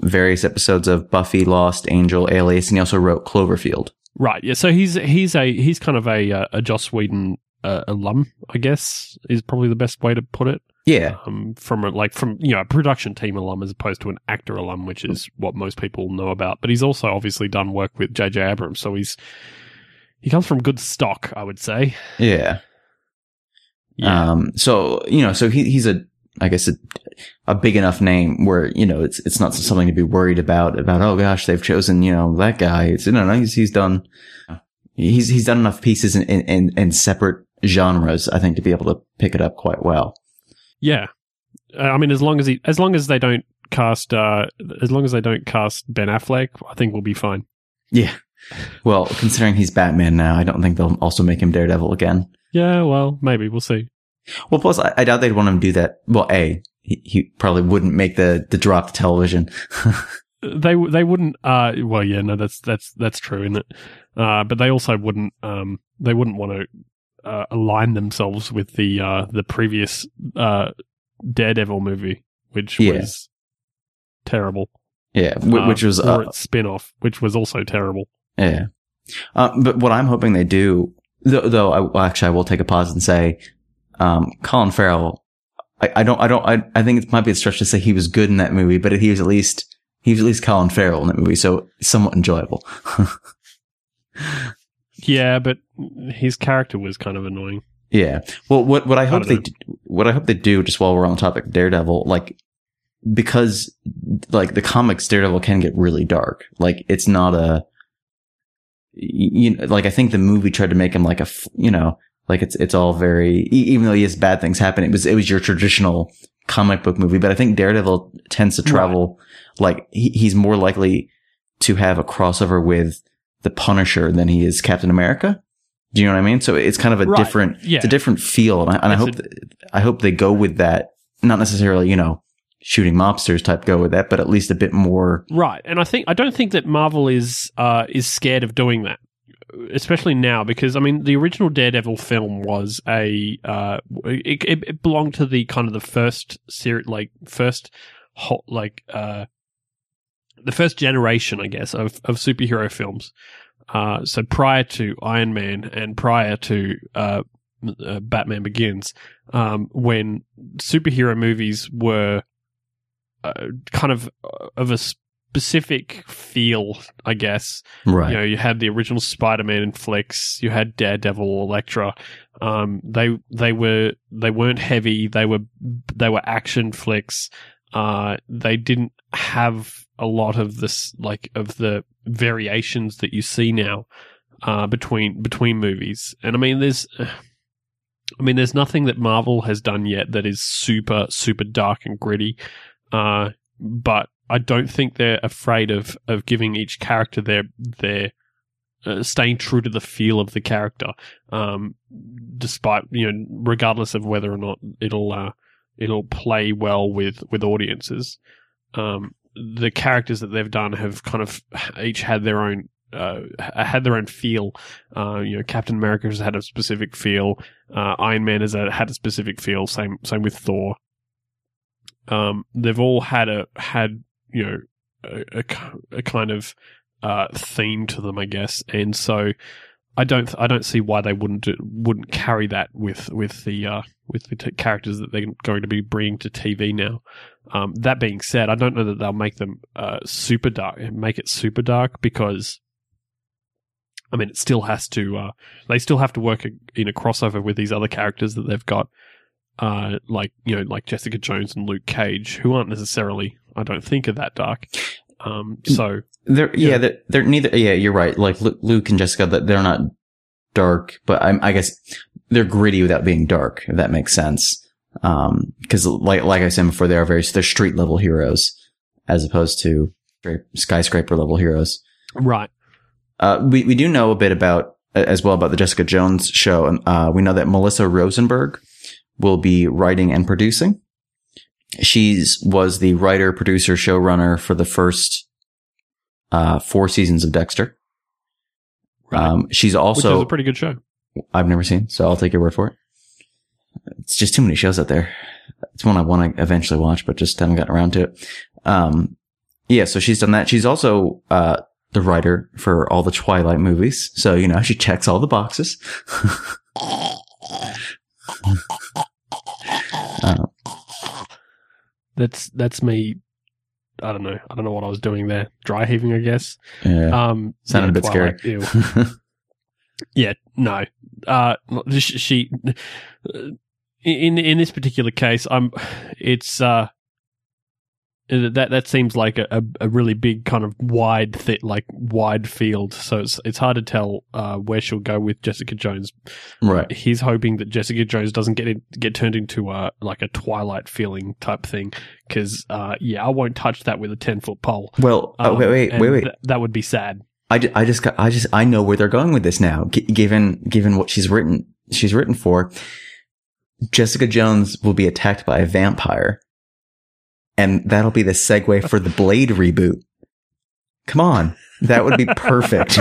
various episodes of Buffy, Lost, Angel, Alias, and he also wrote Cloverfield. Right. Yeah. So he's he's a he's kind of a a Joss Whedon. Uh, alum, I guess, is probably the best way to put it. Yeah, um, from a, like from you know a production team alum as opposed to an actor alum, which is what most people know about. But he's also obviously done work with J J. Abrams, so he's he comes from good stock, I would say. Yeah. Yeah. Um. So you know, so he he's a I guess a, a big enough name where you know it's it's not something to be worried about about oh gosh they've chosen you know that guy. It's you know no, he's he's done he's he's done enough pieces in in in separate. genres, I think, to be able to pick it up quite well. Yeah, I mean, as long as he, as long as they don't cast, uh, as long as they don't cast Ben Affleck, I think we'll be fine. Yeah, well, considering he's Batman now, I don't think they'll also make him Daredevil again. Yeah, well, maybe we'll see. Well, plus, I, I doubt they'd want him to do that. Well, a he, he probably wouldn't make the the drop to television. they they wouldn't. Uh, well, yeah, no, that's that's that's true, isn't it? Uh, but they also wouldn't. Um, they wouldn't want to. Uh, align themselves with the uh, the previous uh, Daredevil movie, which yeah. was terrible. Yeah, w- which uh, was... Uh, or its spin-off, which was also terrible. Yeah. Uh, but what I'm hoping they do, th- though, I, actually, I will take a pause and say, um, Colin Farrell, I, I don't, I don't, I, I think it might be a stretch to say he was good in that movie, but he was at least, he was at least Colin Farrell in that movie, so somewhat enjoyable. Yeah, but his character was kind of annoying. Yeah. Well, what, what I hope I they, do, what I hope they do, just while we're on the topic of Daredevil, like, because, like, the comics Daredevil can get really dark. Like, it's not a, you know, like, I think the movie tried to make him like a, you know, like it's, it's all very, even though yes, bad things happen. It was, it was your traditional comic book movie, but I think Daredevil tends to travel, right. like he, he's more likely to have a crossover with the Punisher than he is Captain America. Do you know what I mean? So it's kind of a right. different, yeah. it's a different feel. And I, and I hope, a- th- I hope they go with that. Not necessarily, you know, shooting mobsters type go with that, but at least a bit more. Right. And I think, I don't think that Marvel is, uh, is scared of doing that, especially now, because I mean, the original Daredevil film was a, uh, it, it belonged to the kind of the first series, like first hot, like, uh, the first generation, I guess, of, of superhero films. Uh, so prior to Iron Man and prior to, uh, uh Batman Begins, um, when superhero movies were, Uh, kind of uh, of a specific feel, I guess. Right. You know, you had the original Spider-Man in flicks. You had Daredevil, Elektra. Um, they they were they weren't heavy. They were they were action flicks. Uh, they didn't have a lot of this like of the variations that you see now uh, between between movies. And I mean, there's. Uh, I mean, there's nothing that Marvel has done yet that is super super dark and gritty. Uh, but I don't think they're afraid of, of giving each character their their uh, staying true to the feel of the character, um, despite you know regardless of whether or not it'll uh, it'll play well with with audiences. Um, the characters that they've done have kind of each had their own uh, had their own feel. Uh, you know, Captain America has had a specific feel. Uh, Iron Man has had a specific feel. Same same with Thor. Um, they've all had a had you know a, a, a kind of uh, theme to them, I guess, and so I don't I don't see why they wouldn't wouldn't carry that with with the uh, with the t- characters that they're going to be bringing to T V now. Um, that being said, I don't know that they'll make them uh, super dark, make it super dark, because I mean it still has to uh, they still have to work in a crossover with these other characters that they've got. Uh, like you know, like Jessica Jones and Luke Cage, who aren't necessarily, I don't think, are that dark. Um, so they're yeah, know. they're they're neither. Yeah, you're right. Like Luke and Jessica, that they're not dark, but I'm, I guess they're gritty without being dark. If that makes sense. Um, because like like I said before, they are very they're street level heroes as opposed to skyscraper level heroes. Right. Uh, we we do know a bit about as well about the Jessica Jones show, and uh, we know that Melissa Rosenberg will be writing and producing. She's was the writer, producer, showrunner for the first uh, four seasons of Dexter. Right. Um, she's also... Which is a pretty good show. I've never seen, so I'll take your word for it. It's just too many shows out there. It's one I want to eventually watch, but just haven't gotten around to it. Um, yeah, so she's done that. She's also uh, the writer for all the Twilight movies. So, you know, she checks all the boxes. Uh, that's that's me. I don't know. I don't know what I was doing there. Dry heaving, I guess. Yeah. Um, Sounded yeah, a bit Twilight, scary. yeah. No. Uh, she. In in this particular case, I'm. It's uh. That that seems like a, a really big kind of wide th- like wide field. So it's it's hard to tell uh, where she'll go with Jessica Jones. Right. He's hoping that Jessica Jones doesn't get in, get turned into a like a Twilight feeling type thing. Because uh, yeah, I won't touch that with a ten foot pole. Well, um, oh, wait, wait, wait, wait. Th- that would be sad. I, ju- I just got, I just I know where they're going with this now. G- given given what she's written she's written for, Jessica Jones will be attacked by a vampire. And that'll be the segue for the Blade reboot. Come on, that would be perfect.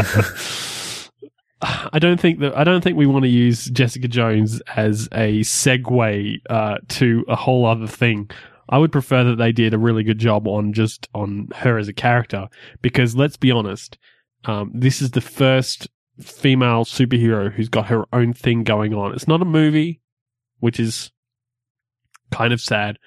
I don't think that I don't think we want to use Jessica Jones as a segue uh, to a whole other thing. I would prefer that they did a really good job on just on her as a character, because let's be honest, um, this is the first female superhero who's got her own thing going on. It's not a movie, which is kind of sad,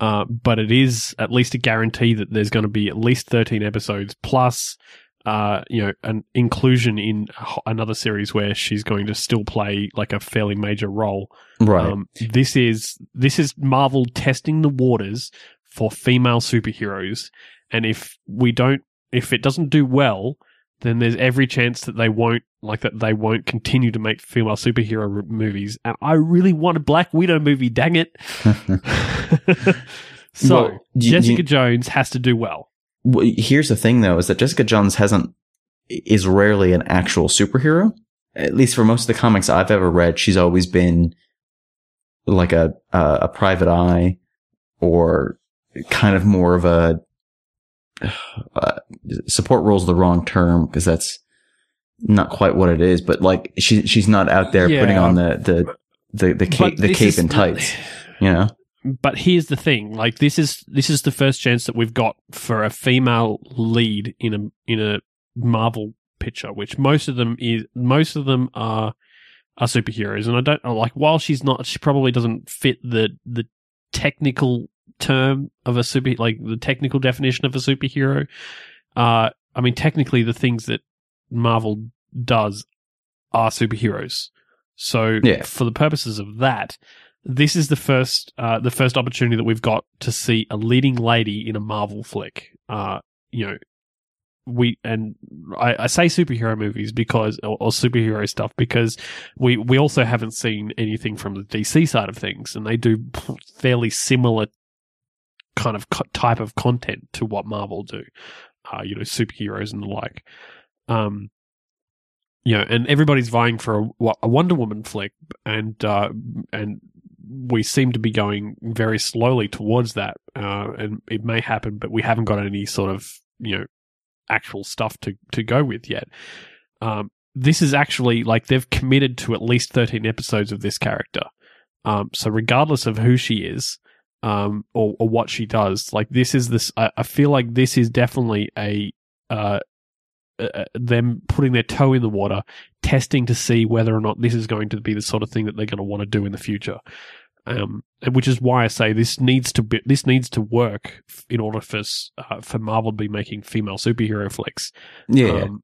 uh, but it is at least a guarantee that there's going to be at least thirteen episodes plus, uh, you know, an inclusion in another series where she's going to still play like a fairly major role. Right. Um, this is this is Marvel testing the waters for female superheroes, and if we don't, if it doesn't do well, then there's every chance that they won't like that they won't continue to make female superhero r- movies. And I really want a Black Widow movie, dang it. So, well, you, Jessica you, Jones has to do well. well. Here's the thing, though, is that Jessica Jones hasn't is rarely an actual superhero. At least for most of the comics I've ever read, she's always been like a uh, a private eye, or kind of more of a Uh, support role's the wrong term, because that's not quite what it is, but like she she's not out there yeah, putting on the the the, the cape the cape and tights, you know. But here's the thing, like this is this is the first chance that we've got for a female lead in a in a Marvel picture, which most of them is most of them are are superheroes, and I don't like while she's not she probably doesn't fit the the technical term of a super like the technical definition of a superhero. Uh, I mean, technically, the things that Marvel does are superheroes. So, yeah. For the purposes of that, this is the first uh, the first opportunity that we've got to see a leading lady in a Marvel flick. Uh, you know, we and I, I say superhero movies because or, or superhero stuff because we we also haven't seen anything from the D C side of things, and they do fairly similar kind of co- type of content to what Marvel do, uh, you know, superheroes and the like. Um, you know, and everybody's vying for a, a Wonder Woman flick, and uh, and we seem to be going very slowly towards that, uh, and it may happen, but we haven't got any sort of, you know, actual stuff to, to go with yet. Um, this is actually, like, they've committed to at least thirteen episodes of this character. Um, so regardless of who she is, Um, or, or what she does, like this is this. I, I feel like this is definitely a uh, uh, them putting their toe in the water, testing to see whether or not this is going to be the sort of thing that they're going to want to do in the future. Um, which is why I say this needs to be, this needs to work in order for uh, for Marvel to be making female superhero flicks. Yeah. Um,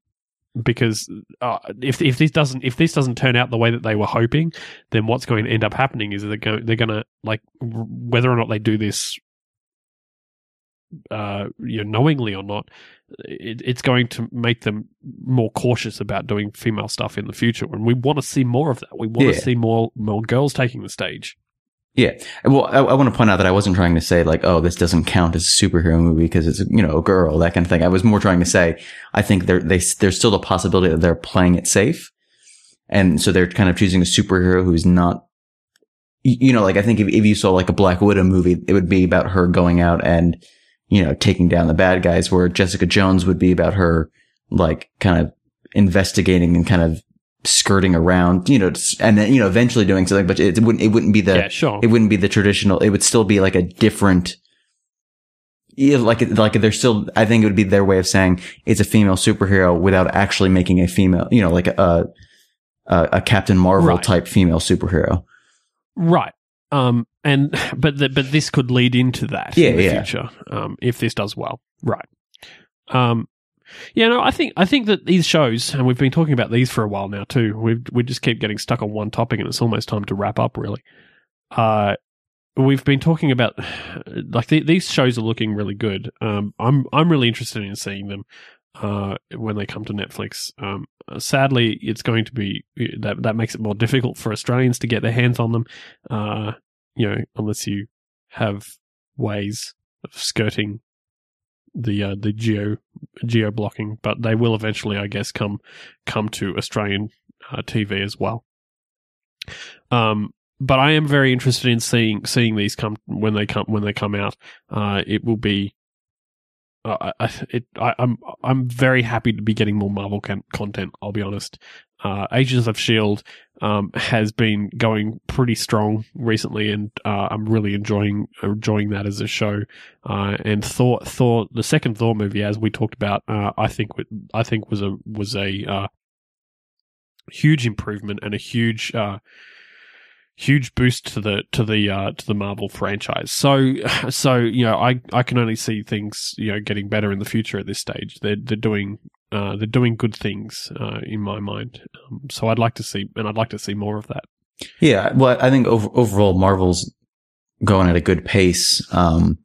Because uh, if if this doesn't if this doesn't turn out the way that they were hoping, then what's going to end up happening is they're going they're going to like r- whether or not they do this, uh, you know, knowingly or not, it, it's going to make them more cautious about doing female stuff in the future. And we want to see more of that. We want yeah. to see more more girls taking the stage. Yeah. Well, I, I want to point out that I wasn't trying to say like, oh, this doesn't count as a superhero movie because it's, you know, a girl, that kind of thing. I was more trying to say, I think there, they, there's still the possibility that they're playing it safe. And so they're kind of choosing a superhero who's not, you know, like I think if, if you saw like a Black Widow movie, it would be about her going out and, you know, taking down the bad guys, where Jessica Jones would be about her like kind of investigating and kind of skirting around, you know, and then, you know, eventually doing something, but it wouldn't, it wouldn't be the, yeah, sure. it wouldn't be the traditional, it would still be like a different, like, like they're still, I think it would be their way of saying it's a female superhero without actually making a female, you know, like a, a, a Captain Marvel right. type female superhero. Right. Um, and, but, the, but this could lead into that yeah, in the yeah. future, um, if this does well. Right. Um, Yeah, no, I think I think that these shows, and we've been talking about these for a while now too. We we just keep getting stuck on one topic, and it's almost time to wrap up. Really, uh, we've been talking about like the, these shows are looking really good. Um, I'm I'm really interested in seeing them uh, when they come to Netflix. Um, sadly, it's going to be that that makes it more difficult for Australians to get their hands on them. Uh, you know, unless you have ways of skirting the uh, the geo geo blocking, but they will eventually, I guess, come come to Australian uh, T V as well. Um, but I am very interested in seeing seeing these come when they come when they come out. Uh, it will be. Uh, I, it, I, I'm I'm very happy to be getting more Marvel con- content. I'll be honest. uh, Agents of S H I E L D um, has been going pretty strong recently, and uh, I'm really enjoying enjoying that as a show. Uh, and Thor, Thor, the second Thor movie, as we talked about, uh, I think I think was a was a uh, huge improvement and a huge. Uh, Huge boost to the to the uh, to the Marvel franchise. So, so you know, I, I can only see things you know getting better in the future. At this stage, they're they're doing uh, they're doing good things uh, in my mind. Um, so I'd like to see, and I'd like to see more of that. Yeah, well, I think over, overall Marvel's going at a good pace. Um,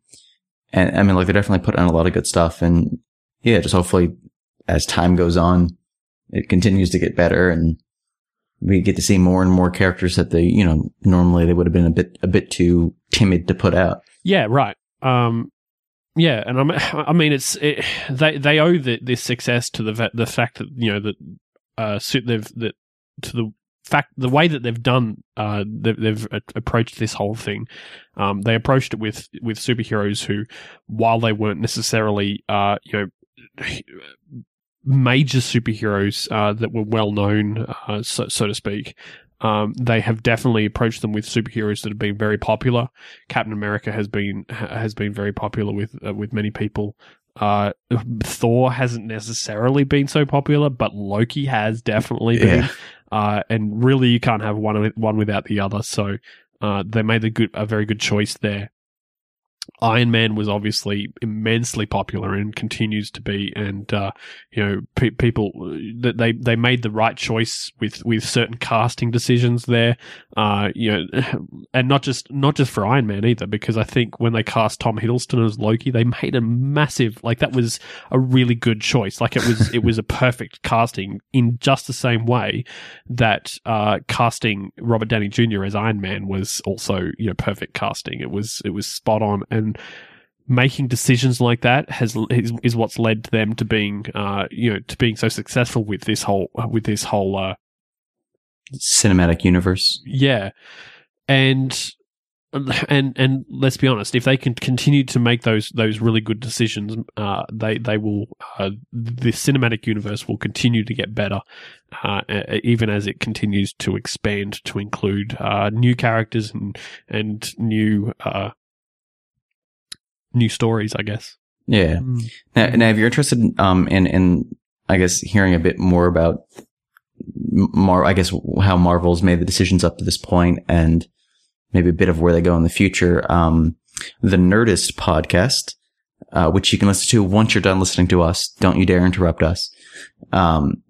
and I mean, like, they definitely put on a lot of good stuff, and yeah, just hopefully as time goes on, it continues to get better and. We get to see more and more characters that they, you know, normally they would have been a bit, a bit too timid to put out. Yeah, right. Um, yeah, and I'm, I mean, it's it, they they owe the, this success to the the fact that you know that uh, they've that to the fact the way that they've done uh, they've, they've approached this whole thing. Um, they approached it with with superheroes who, while they weren't necessarily, uh, you know. major superheroes uh, that were well known, uh, so, so to speak. Um, they have definitely approached them with superheroes that have been very popular. Captain America has been has been very popular with uh, with many people. Uh, Thor hasn't necessarily been so popular, but Loki has definitely been. Yeah. Uh, and really, you can't have one one without the other. So uh, they made a good a very good choice there. Iron Man was obviously immensely popular and continues to be, and uh, you know pe- people they they made the right choice with, with certain casting decisions there, uh, you know, and not just not just for Iron Man either, because I think when they cast Tom Hiddleston as Loki, they made a massive like that was a really good choice. Like it was it was a perfect casting in just the same way that uh, casting Robert Downey Junior as Iron Man was also you know perfect casting. It was it was spot on. And making decisions like that has is, is what's led to them to being, uh, you know, to being so successful with this whole with this whole uh, cinematic universe. Yeah, and and and let's be honest, if they can continue to make those those really good decisions, uh, they they will uh, the cinematic universe will continue to get better, uh, even as it continues to expand to include uh, new characters and and new. Uh, New stories, I guess. Yeah. Now, now if you're interested um, in, in, I guess, hearing a bit more about, Mar- I guess, how Marvel's made the decisions up to this point and maybe a bit of where they go in the future, um, the Nerdist podcast, uh, which you can listen to once you're done listening to us. Don't you dare interrupt us. Um,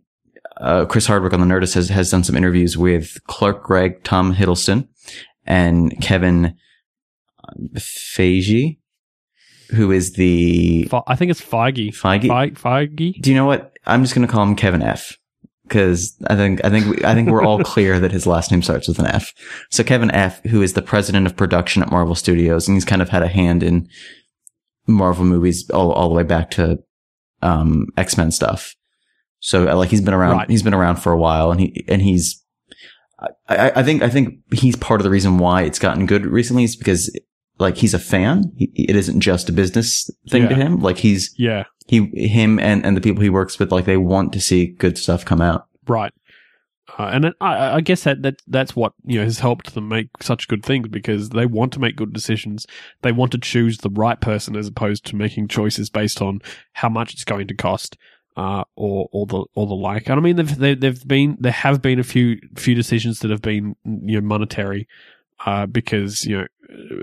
uh, Chris Hardwick on the Nerdist has, has done some interviews with Clark Gregg, Tom Hiddleston, and Kevin Feige. Who is the... I think it's Feige. Feige? Feige? Feige? Do you know what? I'm just going to call him Kevin F. Because I think I think, we, I think we're all clear that his last name starts with an F. So Kevin F., who is the president of production at Marvel Studios, and he's kind of had a hand in Marvel movies all, all the way back to um, X-Men stuff. So like he's been around, right. He's been around for a while, and he and he's... I, I think I think he's part of the reason why it's gotten good recently is because... Like he's a fan. He, it isn't just a business thing yeah. to him. Like he's yeah. He him and, and the people he works with. Like they want to see good stuff come out. Right. Uh, and it, I, I guess that, that that's what you know has helped them make such good things because they want to make good decisions. They want to choose the right person as opposed to making choices based on how much it's going to cost. Uh, or or the or the like, and I mean they've they, they've been there have been a few few decisions that have been you know monetary. Uh, because you know,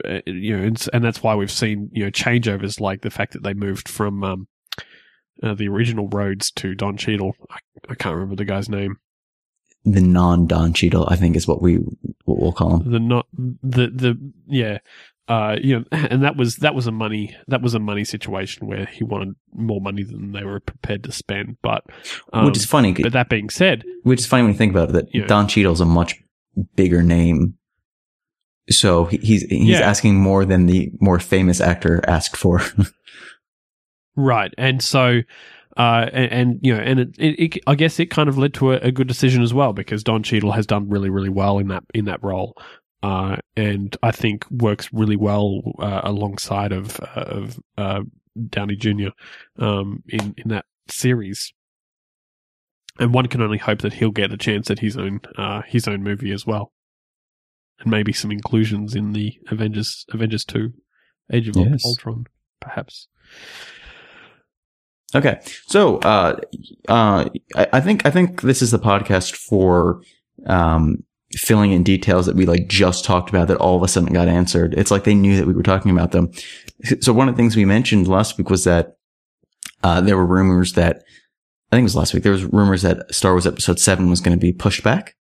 uh, you know, and, and that's why we've seen you know changeovers like the fact that they moved from um, uh, the original Rhodes to Don Cheadle. I, I can't remember the guy's name. The non Don Cheadle, I think, is what we what we'll call him. The not the the yeah, uh, you know, and that was that was a money that was a money situation where he wanted more money than they were prepared to spend. But um, which is funny. But that being said, which is funny when you think about it, that you know, Don Cheadle's a much bigger name. So he's he's yeah. asking more than the more famous actor asked for, right? And so, uh, and, and you know, and it, it, it, I guess it kind of led to a, a good decision as well because Don Cheadle has done really, really well in that in that role, uh, and I think works really well uh, alongside of of uh, Downey Junior Um, in in that series. And one can only hope that he'll get a chance at his own uh, his own movie as well, and maybe some inclusions in the Avengers Avengers two, Age of yes. Ultron, perhaps. Okay, so uh, uh, I, I think I think this is the podcast for um, filling in details that we like just talked about that all of a sudden got answered. It's like they knew that we were talking about them. So one of the things we mentioned last week was that uh, there were rumors that. I think it was last week. There was rumors that Star Wars Episode seven was going to be pushed back.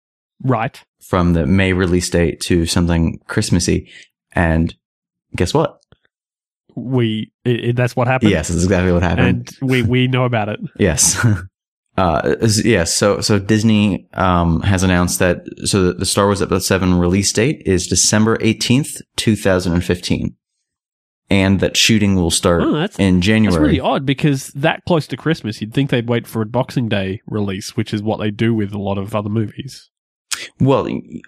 Right. From the May release date to something Christmassy. And guess what? We, it, that's what happened. Yes, that's exactly what happened. And we, we know about it. Yes. Uh, yes. So, so Disney, um, has announced that, so the Star Wars Episode seven release date is December eighteenth, twenty fifteen. And that shooting will start oh, that's, in January. That's really odd because that close to Christmas, you'd think they'd wait for a Boxing Day release, which is what they do with a lot of other movies. Well, you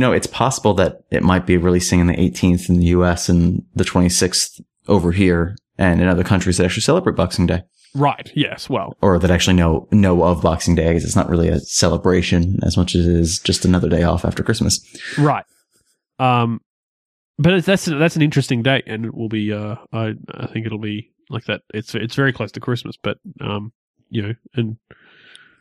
know, it's possible that it might be releasing on the eighteenth in the U S and the twenty-sixth over here and in other countries that actually celebrate Boxing Day. Right, yes, well. Or that actually know, know of Boxing Day because it's not really a celebration as much as it is just another day off after Christmas. Right. Um... But that's that's an interesting date, and it will be. Uh, I I think it'll be like that. It's it's very close to Christmas, but um, you know, and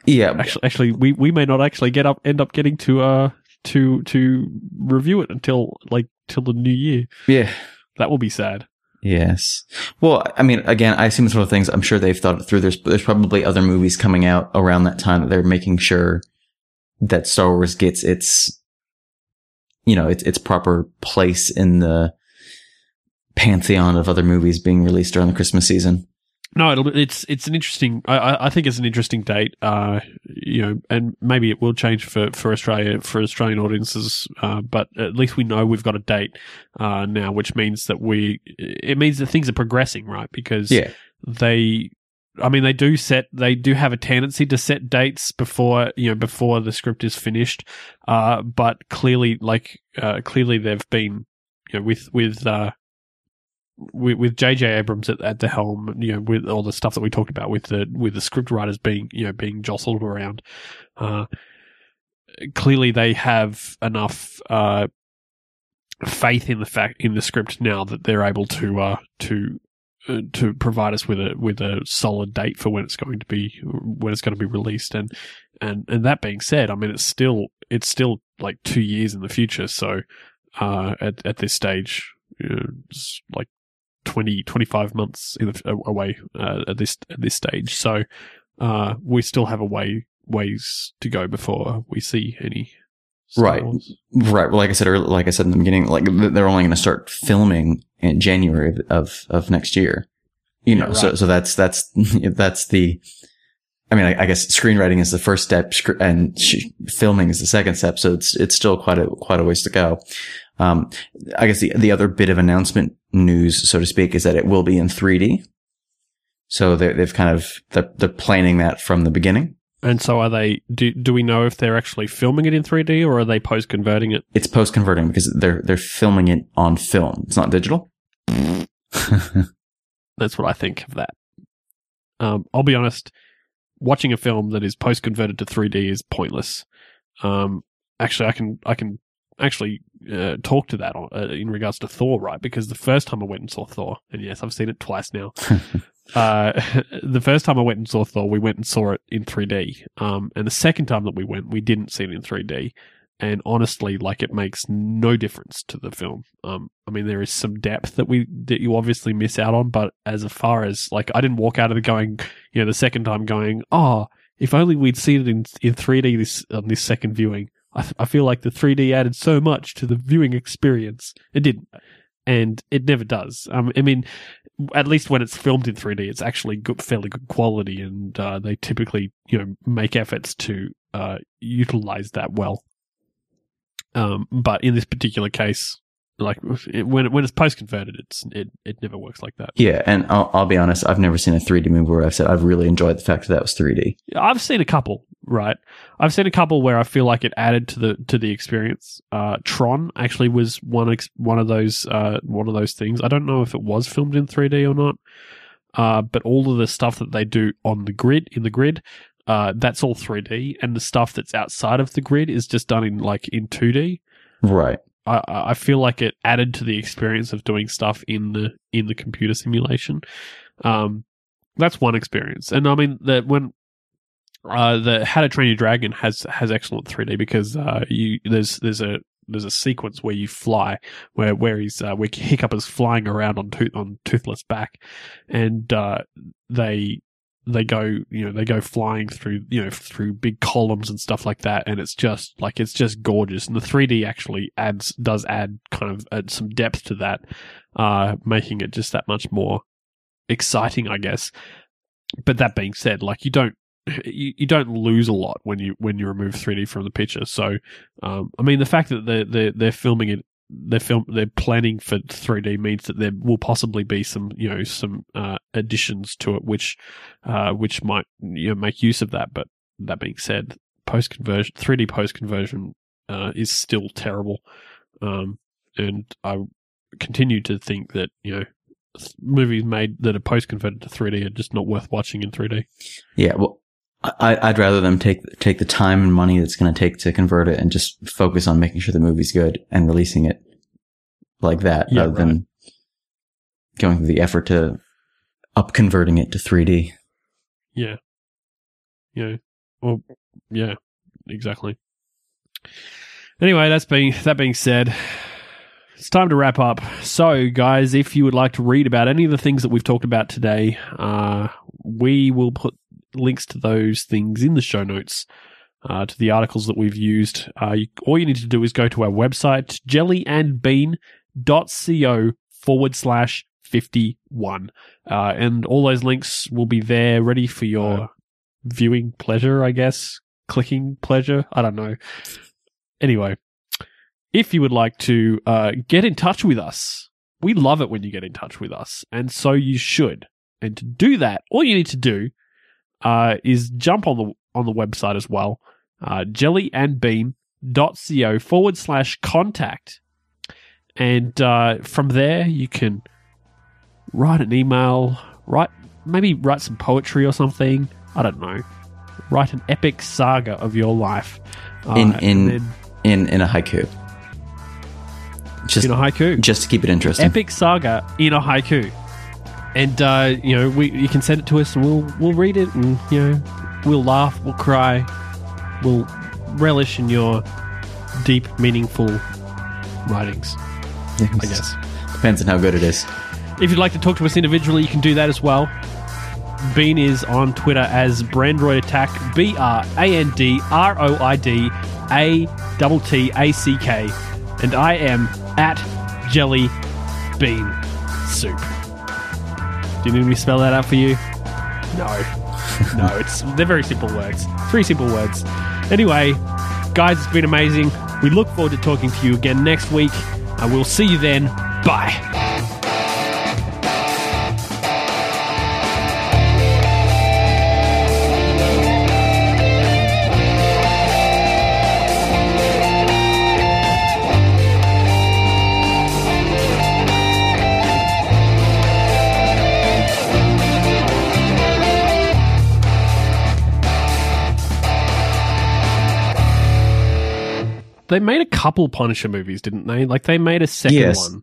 yeah, actually, actually, we, we may not actually get up end up getting to uh to to review it until like till the new year. Yeah, that will be sad. Yes. Well, I mean, again, I assume it's one of the things. I'm sure they've thought it through. There's there's probably other movies coming out around that time that they're making sure that Star Wars gets its. You know, it's its proper place in the pantheon of other movies being released during the Christmas season. No, it'll, it's it's an interesting. I, I think it's an interesting date. Uh, you know, and maybe it will change for, for Australia for Australian audiences. Uh, but at least we know we've got a date uh, now, which means that we it means that things are progressing, right? Because yeah. they. I mean, they do set. They do have a tendency to set dates before you know before the script is finished. Uh, but clearly, like uh, clearly, they've been you know with with uh, with, with J J. Abrams at, at the helm. You know, with all the stuff that we talked about with the with the script writers being you know being jostled around. Uh, clearly, they have enough uh, faith in the fact in the script now that they're able to uh, to. to provide us with a with a solid date for when it's going to be when it's going to be released, and and and that being said, I mean it's still it's still like two years in the future. So uh, at at this stage, you know, it's like twenty, twenty-five months in the, away uh, at this at this stage. So uh, we still have a way ways to go before we see any. Right, right. Well, like I said, like I said in the beginning, like they're only going to start filming in January of, of, of next year. You know, yeah, right. so so that's that's that's the. I mean, I, I guess screenwriting is the first step, and sh- filming is the second step. So it's it's still quite a quite a ways to go. Um, I guess the the other bit of announcement news, so to speak, is that it will be in three D. So they they've kind of they're, they're planning that from the beginning. And so are they, do do we know if they're actually filming it in three D or are they post-converting it? It's post-converting because they're they're filming it on film. It's not digital. That's what I think of that. Um, I'll be honest, watching a film that is post-converted to three D is pointless. Um, actually, I can I can actually uh, talk to that on, uh, in regards to Thor, right? Because the first time I went and saw Thor, and yes, I've seen it twice now. Uh, the first time I went and saw Thor, we went and saw it in three D. Um, and the second time that we went, we didn't see it in three D. And honestly, like it makes no difference to the film. Um, I mean, there is some depth that we that you obviously miss out on, but as far as like, I didn't walk out of the going, you know, the second time going, oh, if only we'd seen it in in three D this on um, this second viewing. I, th- I feel like the three D added so much to the viewing experience. It didn't. And it never does. Um, I mean, at least when it's filmed in three D, it's actually good, fairly good quality, and uh, they typically, you know, make efforts to uh, utilize that well. Um, but in this particular case, like it, when when it's post converted, it's it it never works like that. Yeah, and I'll, I'll be honest, I've never seen a three D movie where I've said I've really enjoyed the fact that that was three D. I've seen a couple, right? I've seen a couple where I feel like it added to the to the experience. Uh, Tron actually was one ex- one of those uh, one of those things. I don't know if it was filmed in three D or not, uh, but all of the stuff that they do on the grid in the grid uh, that's all three D, and the stuff that's outside of the grid is just done in like in two D. Right. I, I feel like it added to the experience of doing stuff in the in the computer simulation. Um, that's one experience, and I mean that when uh, the How to Train Your Dragon has has excellent three D because uh, you there's there's a there's a sequence where you fly where where he's uh, where Hiccup is flying around on tooth, on Toothless back, and uh, they. They go, you know, they go flying through, you know, through big columns and stuff like that, and it's just like it's just gorgeous. And the three D actually adds does add kind of add some depth to that, uh, making it just that much more exciting, I guess. But that being said, like you don't you, you don't lose a lot when you when you remove three D from the picture. So, um, I mean, the fact that they they they're filming it. They're film, they're planning for three D means that there will possibly be some, you know, some uh, additions to it, which, uh, which might you know, make use of that. But that being said, post conversion, three D post conversion, uh, is still terrible, um, and I continue to think that you know movies made that are post converted to three D are just not worth watching in three D. Yeah, well, I, I'd rather them take take the time and money that's going to take to convert it and just focus on making sure the movie's good and releasing it like that, yeah, rather right. than going through the effort to up converting it to three D. Yeah. Yeah. Well, yeah. Exactly. Anyway, that's being that being said. It's time to wrap up. So, guys, if you would like to read about any of the things that we've talked about today, uh, we will put links to those things in the show notes, uh, to the articles that we've used. Uh, you, all you need to do is go to our website, jellyandbean.co forward slash 51. Uh, and all those links will be there ready for your uh, viewing pleasure, I guess. Clicking pleasure. I don't know. Anyway. If you would like to uh, get in touch with us, we love it when you get in touch with us, and so you should. And to do that, all you need to do uh, is jump on the on the website as well, uh, jellyandbean.co forward slash contact. And uh, from there, you can write an email, write maybe write some poetry or something. I don't know. Write an epic saga of your life. Uh, in in then, in in a haiku. Just, in a haiku, just to keep it interesting. Epic saga in a haiku, and uh, you know we you can send it to us, and we'll we'll read it, and you know we'll laugh, we'll cry, we'll relish in your deep, meaningful writings. Yes. I guess depends on how good it is. If you'd like to talk to us individually, you can do that as well. Bean is on Twitter as Brandroid Attack, B R A N D R O I D A T T A C K, and I am at Jelly Bean Soup. Do you need me to spell that out for you? No. No, it's they're very simple words. Three simple words. Anyway, guys, it's been amazing. We look forward to talking to you again next week. I will see you then. Bye. They made a couple Punisher movies, didn't they? Like, they made a second yes. one.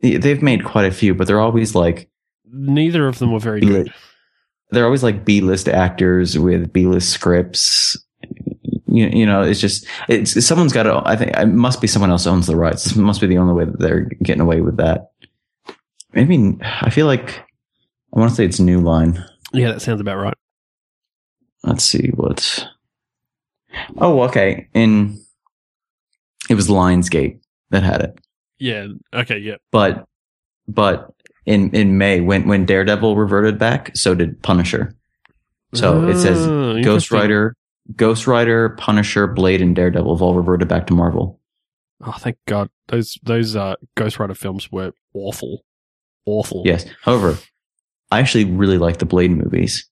Yeah, they've made quite a few, but they're always like... Neither of them were very B-list. good. They're always like B-list actors with B-list scripts. You, you know, it's just... it's someone's got to... I think it must be someone else owns the rights. It must be the only way that they're getting away with that. Maybe... I feel like... I want to say it's New Line. Yeah, that sounds about right. Let's see what... Oh, okay. In... It was Lionsgate that had it. Yeah. Okay. Yeah. But, but in, in May, when, when Daredevil reverted back, so did Punisher. So oh, it says Ghost Rider, Ghost Rider, Punisher, Blade, and Daredevil have all reverted back to Marvel. Oh, thank God. Those, those, uh, Ghost Rider films were awful. Awful. Yes. However, I actually really like the Blade movies.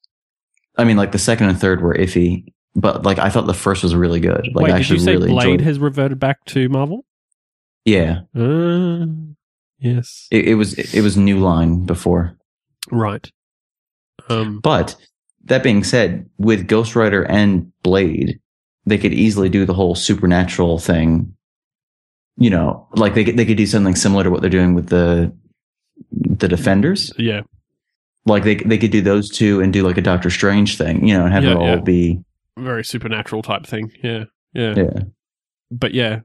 I mean, like the second and third were iffy. But like I thought the first was really good. Like Wait, I actually did you say really Blade has reverted back to Marvel? Yeah. Uh, yes. It, it was it was New Line before. Right. Um, but That being said, with Ghost Rider and Blade, they could easily do the whole supernatural thing. You know, like they could, they could do something similar to what they're doing with the the Defenders. Yeah. Like they they could do those two and do like a Doctor Strange thing, you know, and have yeah, it all yeah. be very supernatural type thing. Yeah. Yeah. Yeah. But yeah,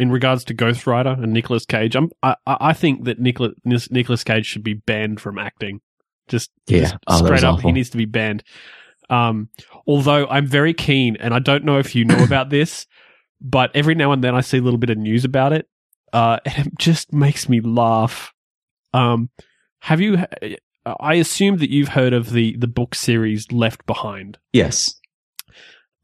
in regards to Ghost Rider and Nicolas Cage, I'm, I I think that Nicolas Nicolas Cage should be banned from acting. Just, yeah. just oh, straight up, awful. He needs to be banned. Um, although I'm very keen, and I don't know if you know about this, but every now and then I see a little bit of news about it, uh, and it just makes me laugh. Um, have you? I assume that you've heard of the the book series Left Behind. Yes.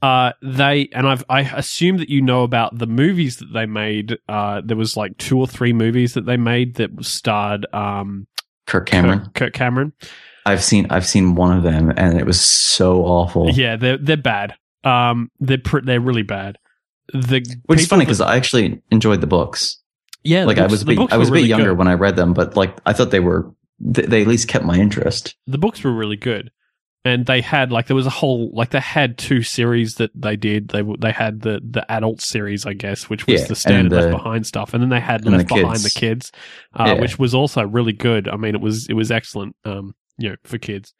Uh, they and I've I assume that you know about the movies that they made. Uh, there was like two or three movies that they made that starred um, Kirk Cameron. Kirk, Kirk Cameron. I've seen I've seen one of them, and it was so awful. Yeah, they're they're bad. Um, they're pr- they're really bad. The which is funny because I actually enjoyed the books. Yeah, like books, I was a bit, I was a bit really younger good. when I read them, but like I thought they were th- they at least kept my interest. The books were really good. And they had, like, there was a whole, like, they had two series that they did. They they had the, the adult series, I guess, which was yeah, the standard the, Left Behind stuff. And then they had Left the Behind kids. the Kids, uh, yeah. which was also really good. I mean, it was it was excellent, um, you know, for kids.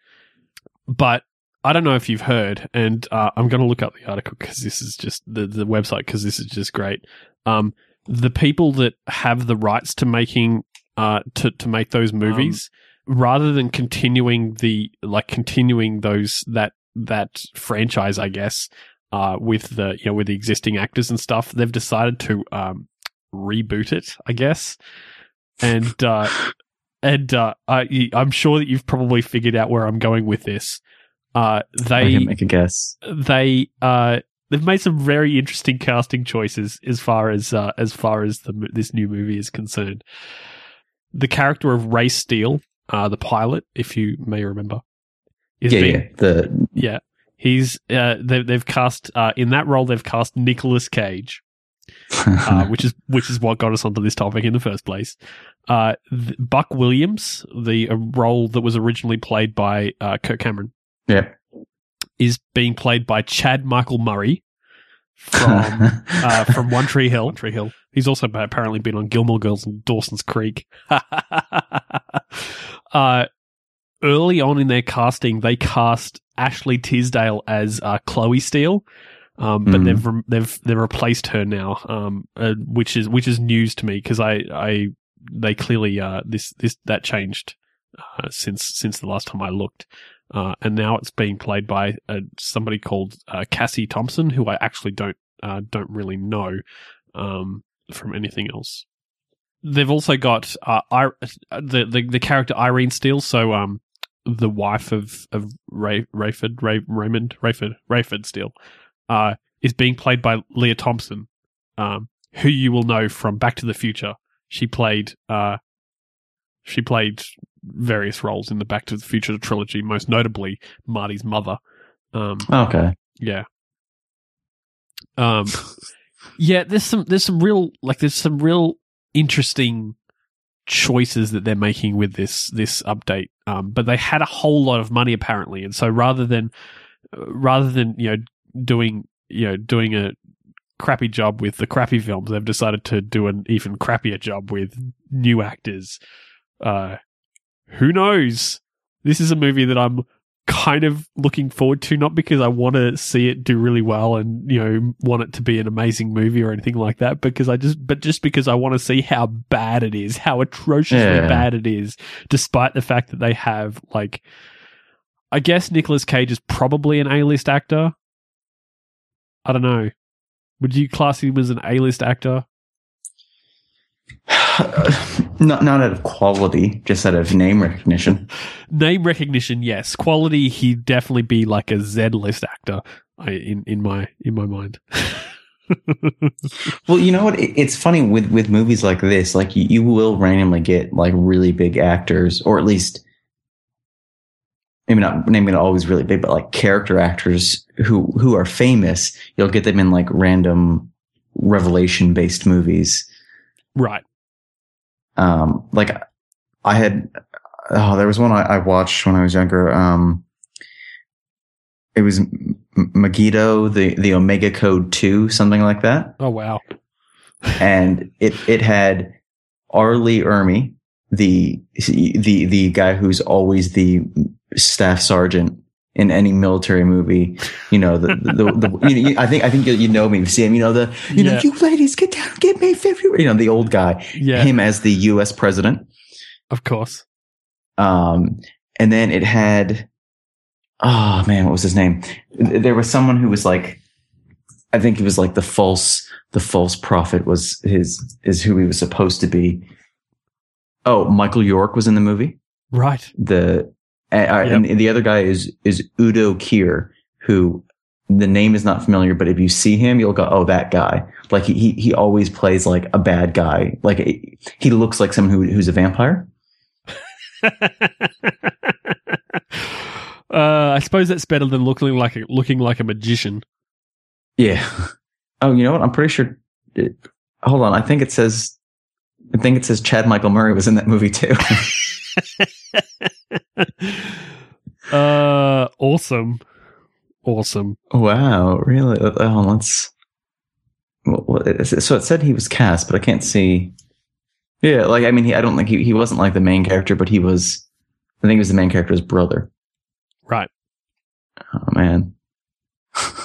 But I don't know if you've heard, and uh, I'm going to look up the article because this is just, the, the website, because this is just great. Um, the people that have the rights to making, uh, to, to make those movies... Um, rather than continuing the like continuing those that that franchise, I guess, uh, with the you know with the existing actors and stuff, they've decided to um, reboot it, I guess. And uh, and uh, I, I'm sure that you've probably figured out where I'm going with this. Uh, they I can make a guess. They uh, they've made some very interesting casting choices as far as uh, as far as the this new movie is concerned. The character of Ray Steele. Uh, the pilot, if you may remember, is yeah, being, yeah, the yeah, he's uh, they, they've cast uh, in that role. They've cast Nicolas Cage, uh, which is which is what got us onto this topic in the first place. Uh, th- Buck Williams, the uh, role that was originally played by uh, Kirk Cameron, yeah, is being played by Chad Michael Murray from uh, from One Tree Hill. One Tree Hill. He's also apparently been on Gilmore Girls and Dawson's Creek. uh, early on in their casting, they cast Ashley Tisdale as uh, Chloe Steele, um, but mm. they've re- they've they've replaced her now, um, uh, which is which is news to me because I, I they clearly uh, this this that changed uh, since since the last time I looked, uh, and now it's being played by uh, somebody called uh, Cassie Thompson, who I actually don't uh, don't really know. Um, from anything else. They've also got uh, I- the, the the character Irene Steele, so um, the wife of, of Ray- Rayford, Ray- Raymond, Rayford, Rayford Steele, uh, is being played by Leah Thompson, um, who you will know from Back to the Future. She played uh, she played various roles in the Back to the Future trilogy, most notably Marty's mother. Um, okay. Yeah. Um... Yeah, there's some there's some real like there's some real interesting choices that they're making with this this update. Um, but they had a whole lot of money apparently, and so rather than rather than you know doing you know doing a crappy job with the crappy films, they've decided to do an even crappier job with new actors. Uh, who knows? This is a movie that I'm kind of looking forward to, not because I want to see it do really well and you know want it to be an amazing movie or anything like that, because I just but just because I want to see how bad it is, how atrociously yeah. bad it is, despite the fact that they have like I guess Nicolas Cage is probably an A-list actor. I don't know. Would you class him as an A-list actor? Not not out of quality, just out of name recognition. Name recognition, yes. Quality, he'd definitely be like a Z-list actor I, in in my in my mind. Well, you know what? It, it's funny with, with movies like this. Like you, you will randomly get like really big actors, or at least maybe not maybe not always really big, but like character actors who who are famous. You'll get them in like random revelation based movies, right? Um, like I had, oh, there was one I, I watched when I was younger. Um, it was Megiddo, the, the Omega Code two, something like that. Oh, wow. And it, it had Arlie Ermey, the, the, the guy who's always the staff sergeant in any military movie. You know, the, the, the, the you, I think, I think you, you know me, you see him, you know, the, you yeah. know, you ladies get down, get me February, you know, the old guy, yeah. him as the U S president. Of course. Um, and then it had, oh man, what was his name? There was someone who was like, I think he was like the false, the false prophet was his, is who he was supposed to be. Oh, Michael York was in the movie. Right. The, and, yep. and the other guy is, is Udo Kier, who the name is not familiar, but if you see him, you'll go, oh, that guy. Like he, he, he always plays like a bad guy. Like he looks like someone who, who's a vampire. Uh, I suppose that's better than looking like a, looking like a magician. Yeah. Oh, you know what? I'm pretty sure. It, hold on. I think it says. I think it says Chad Michael Murray was in that movie too. uh, awesome, awesome. Wow, really? Oh, let's. Well, so it said he was cast, but I can't see. Yeah, like I mean, he, I don't think he he wasn't like the main character, but he was. I think he was the main character's brother. Right. Oh man. I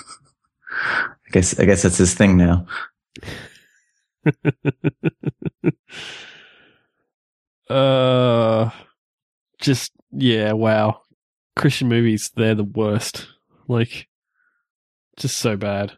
guess I guess that's his thing now. uh just yeah, wow. Christian movies, they're the worst. Like just so bad.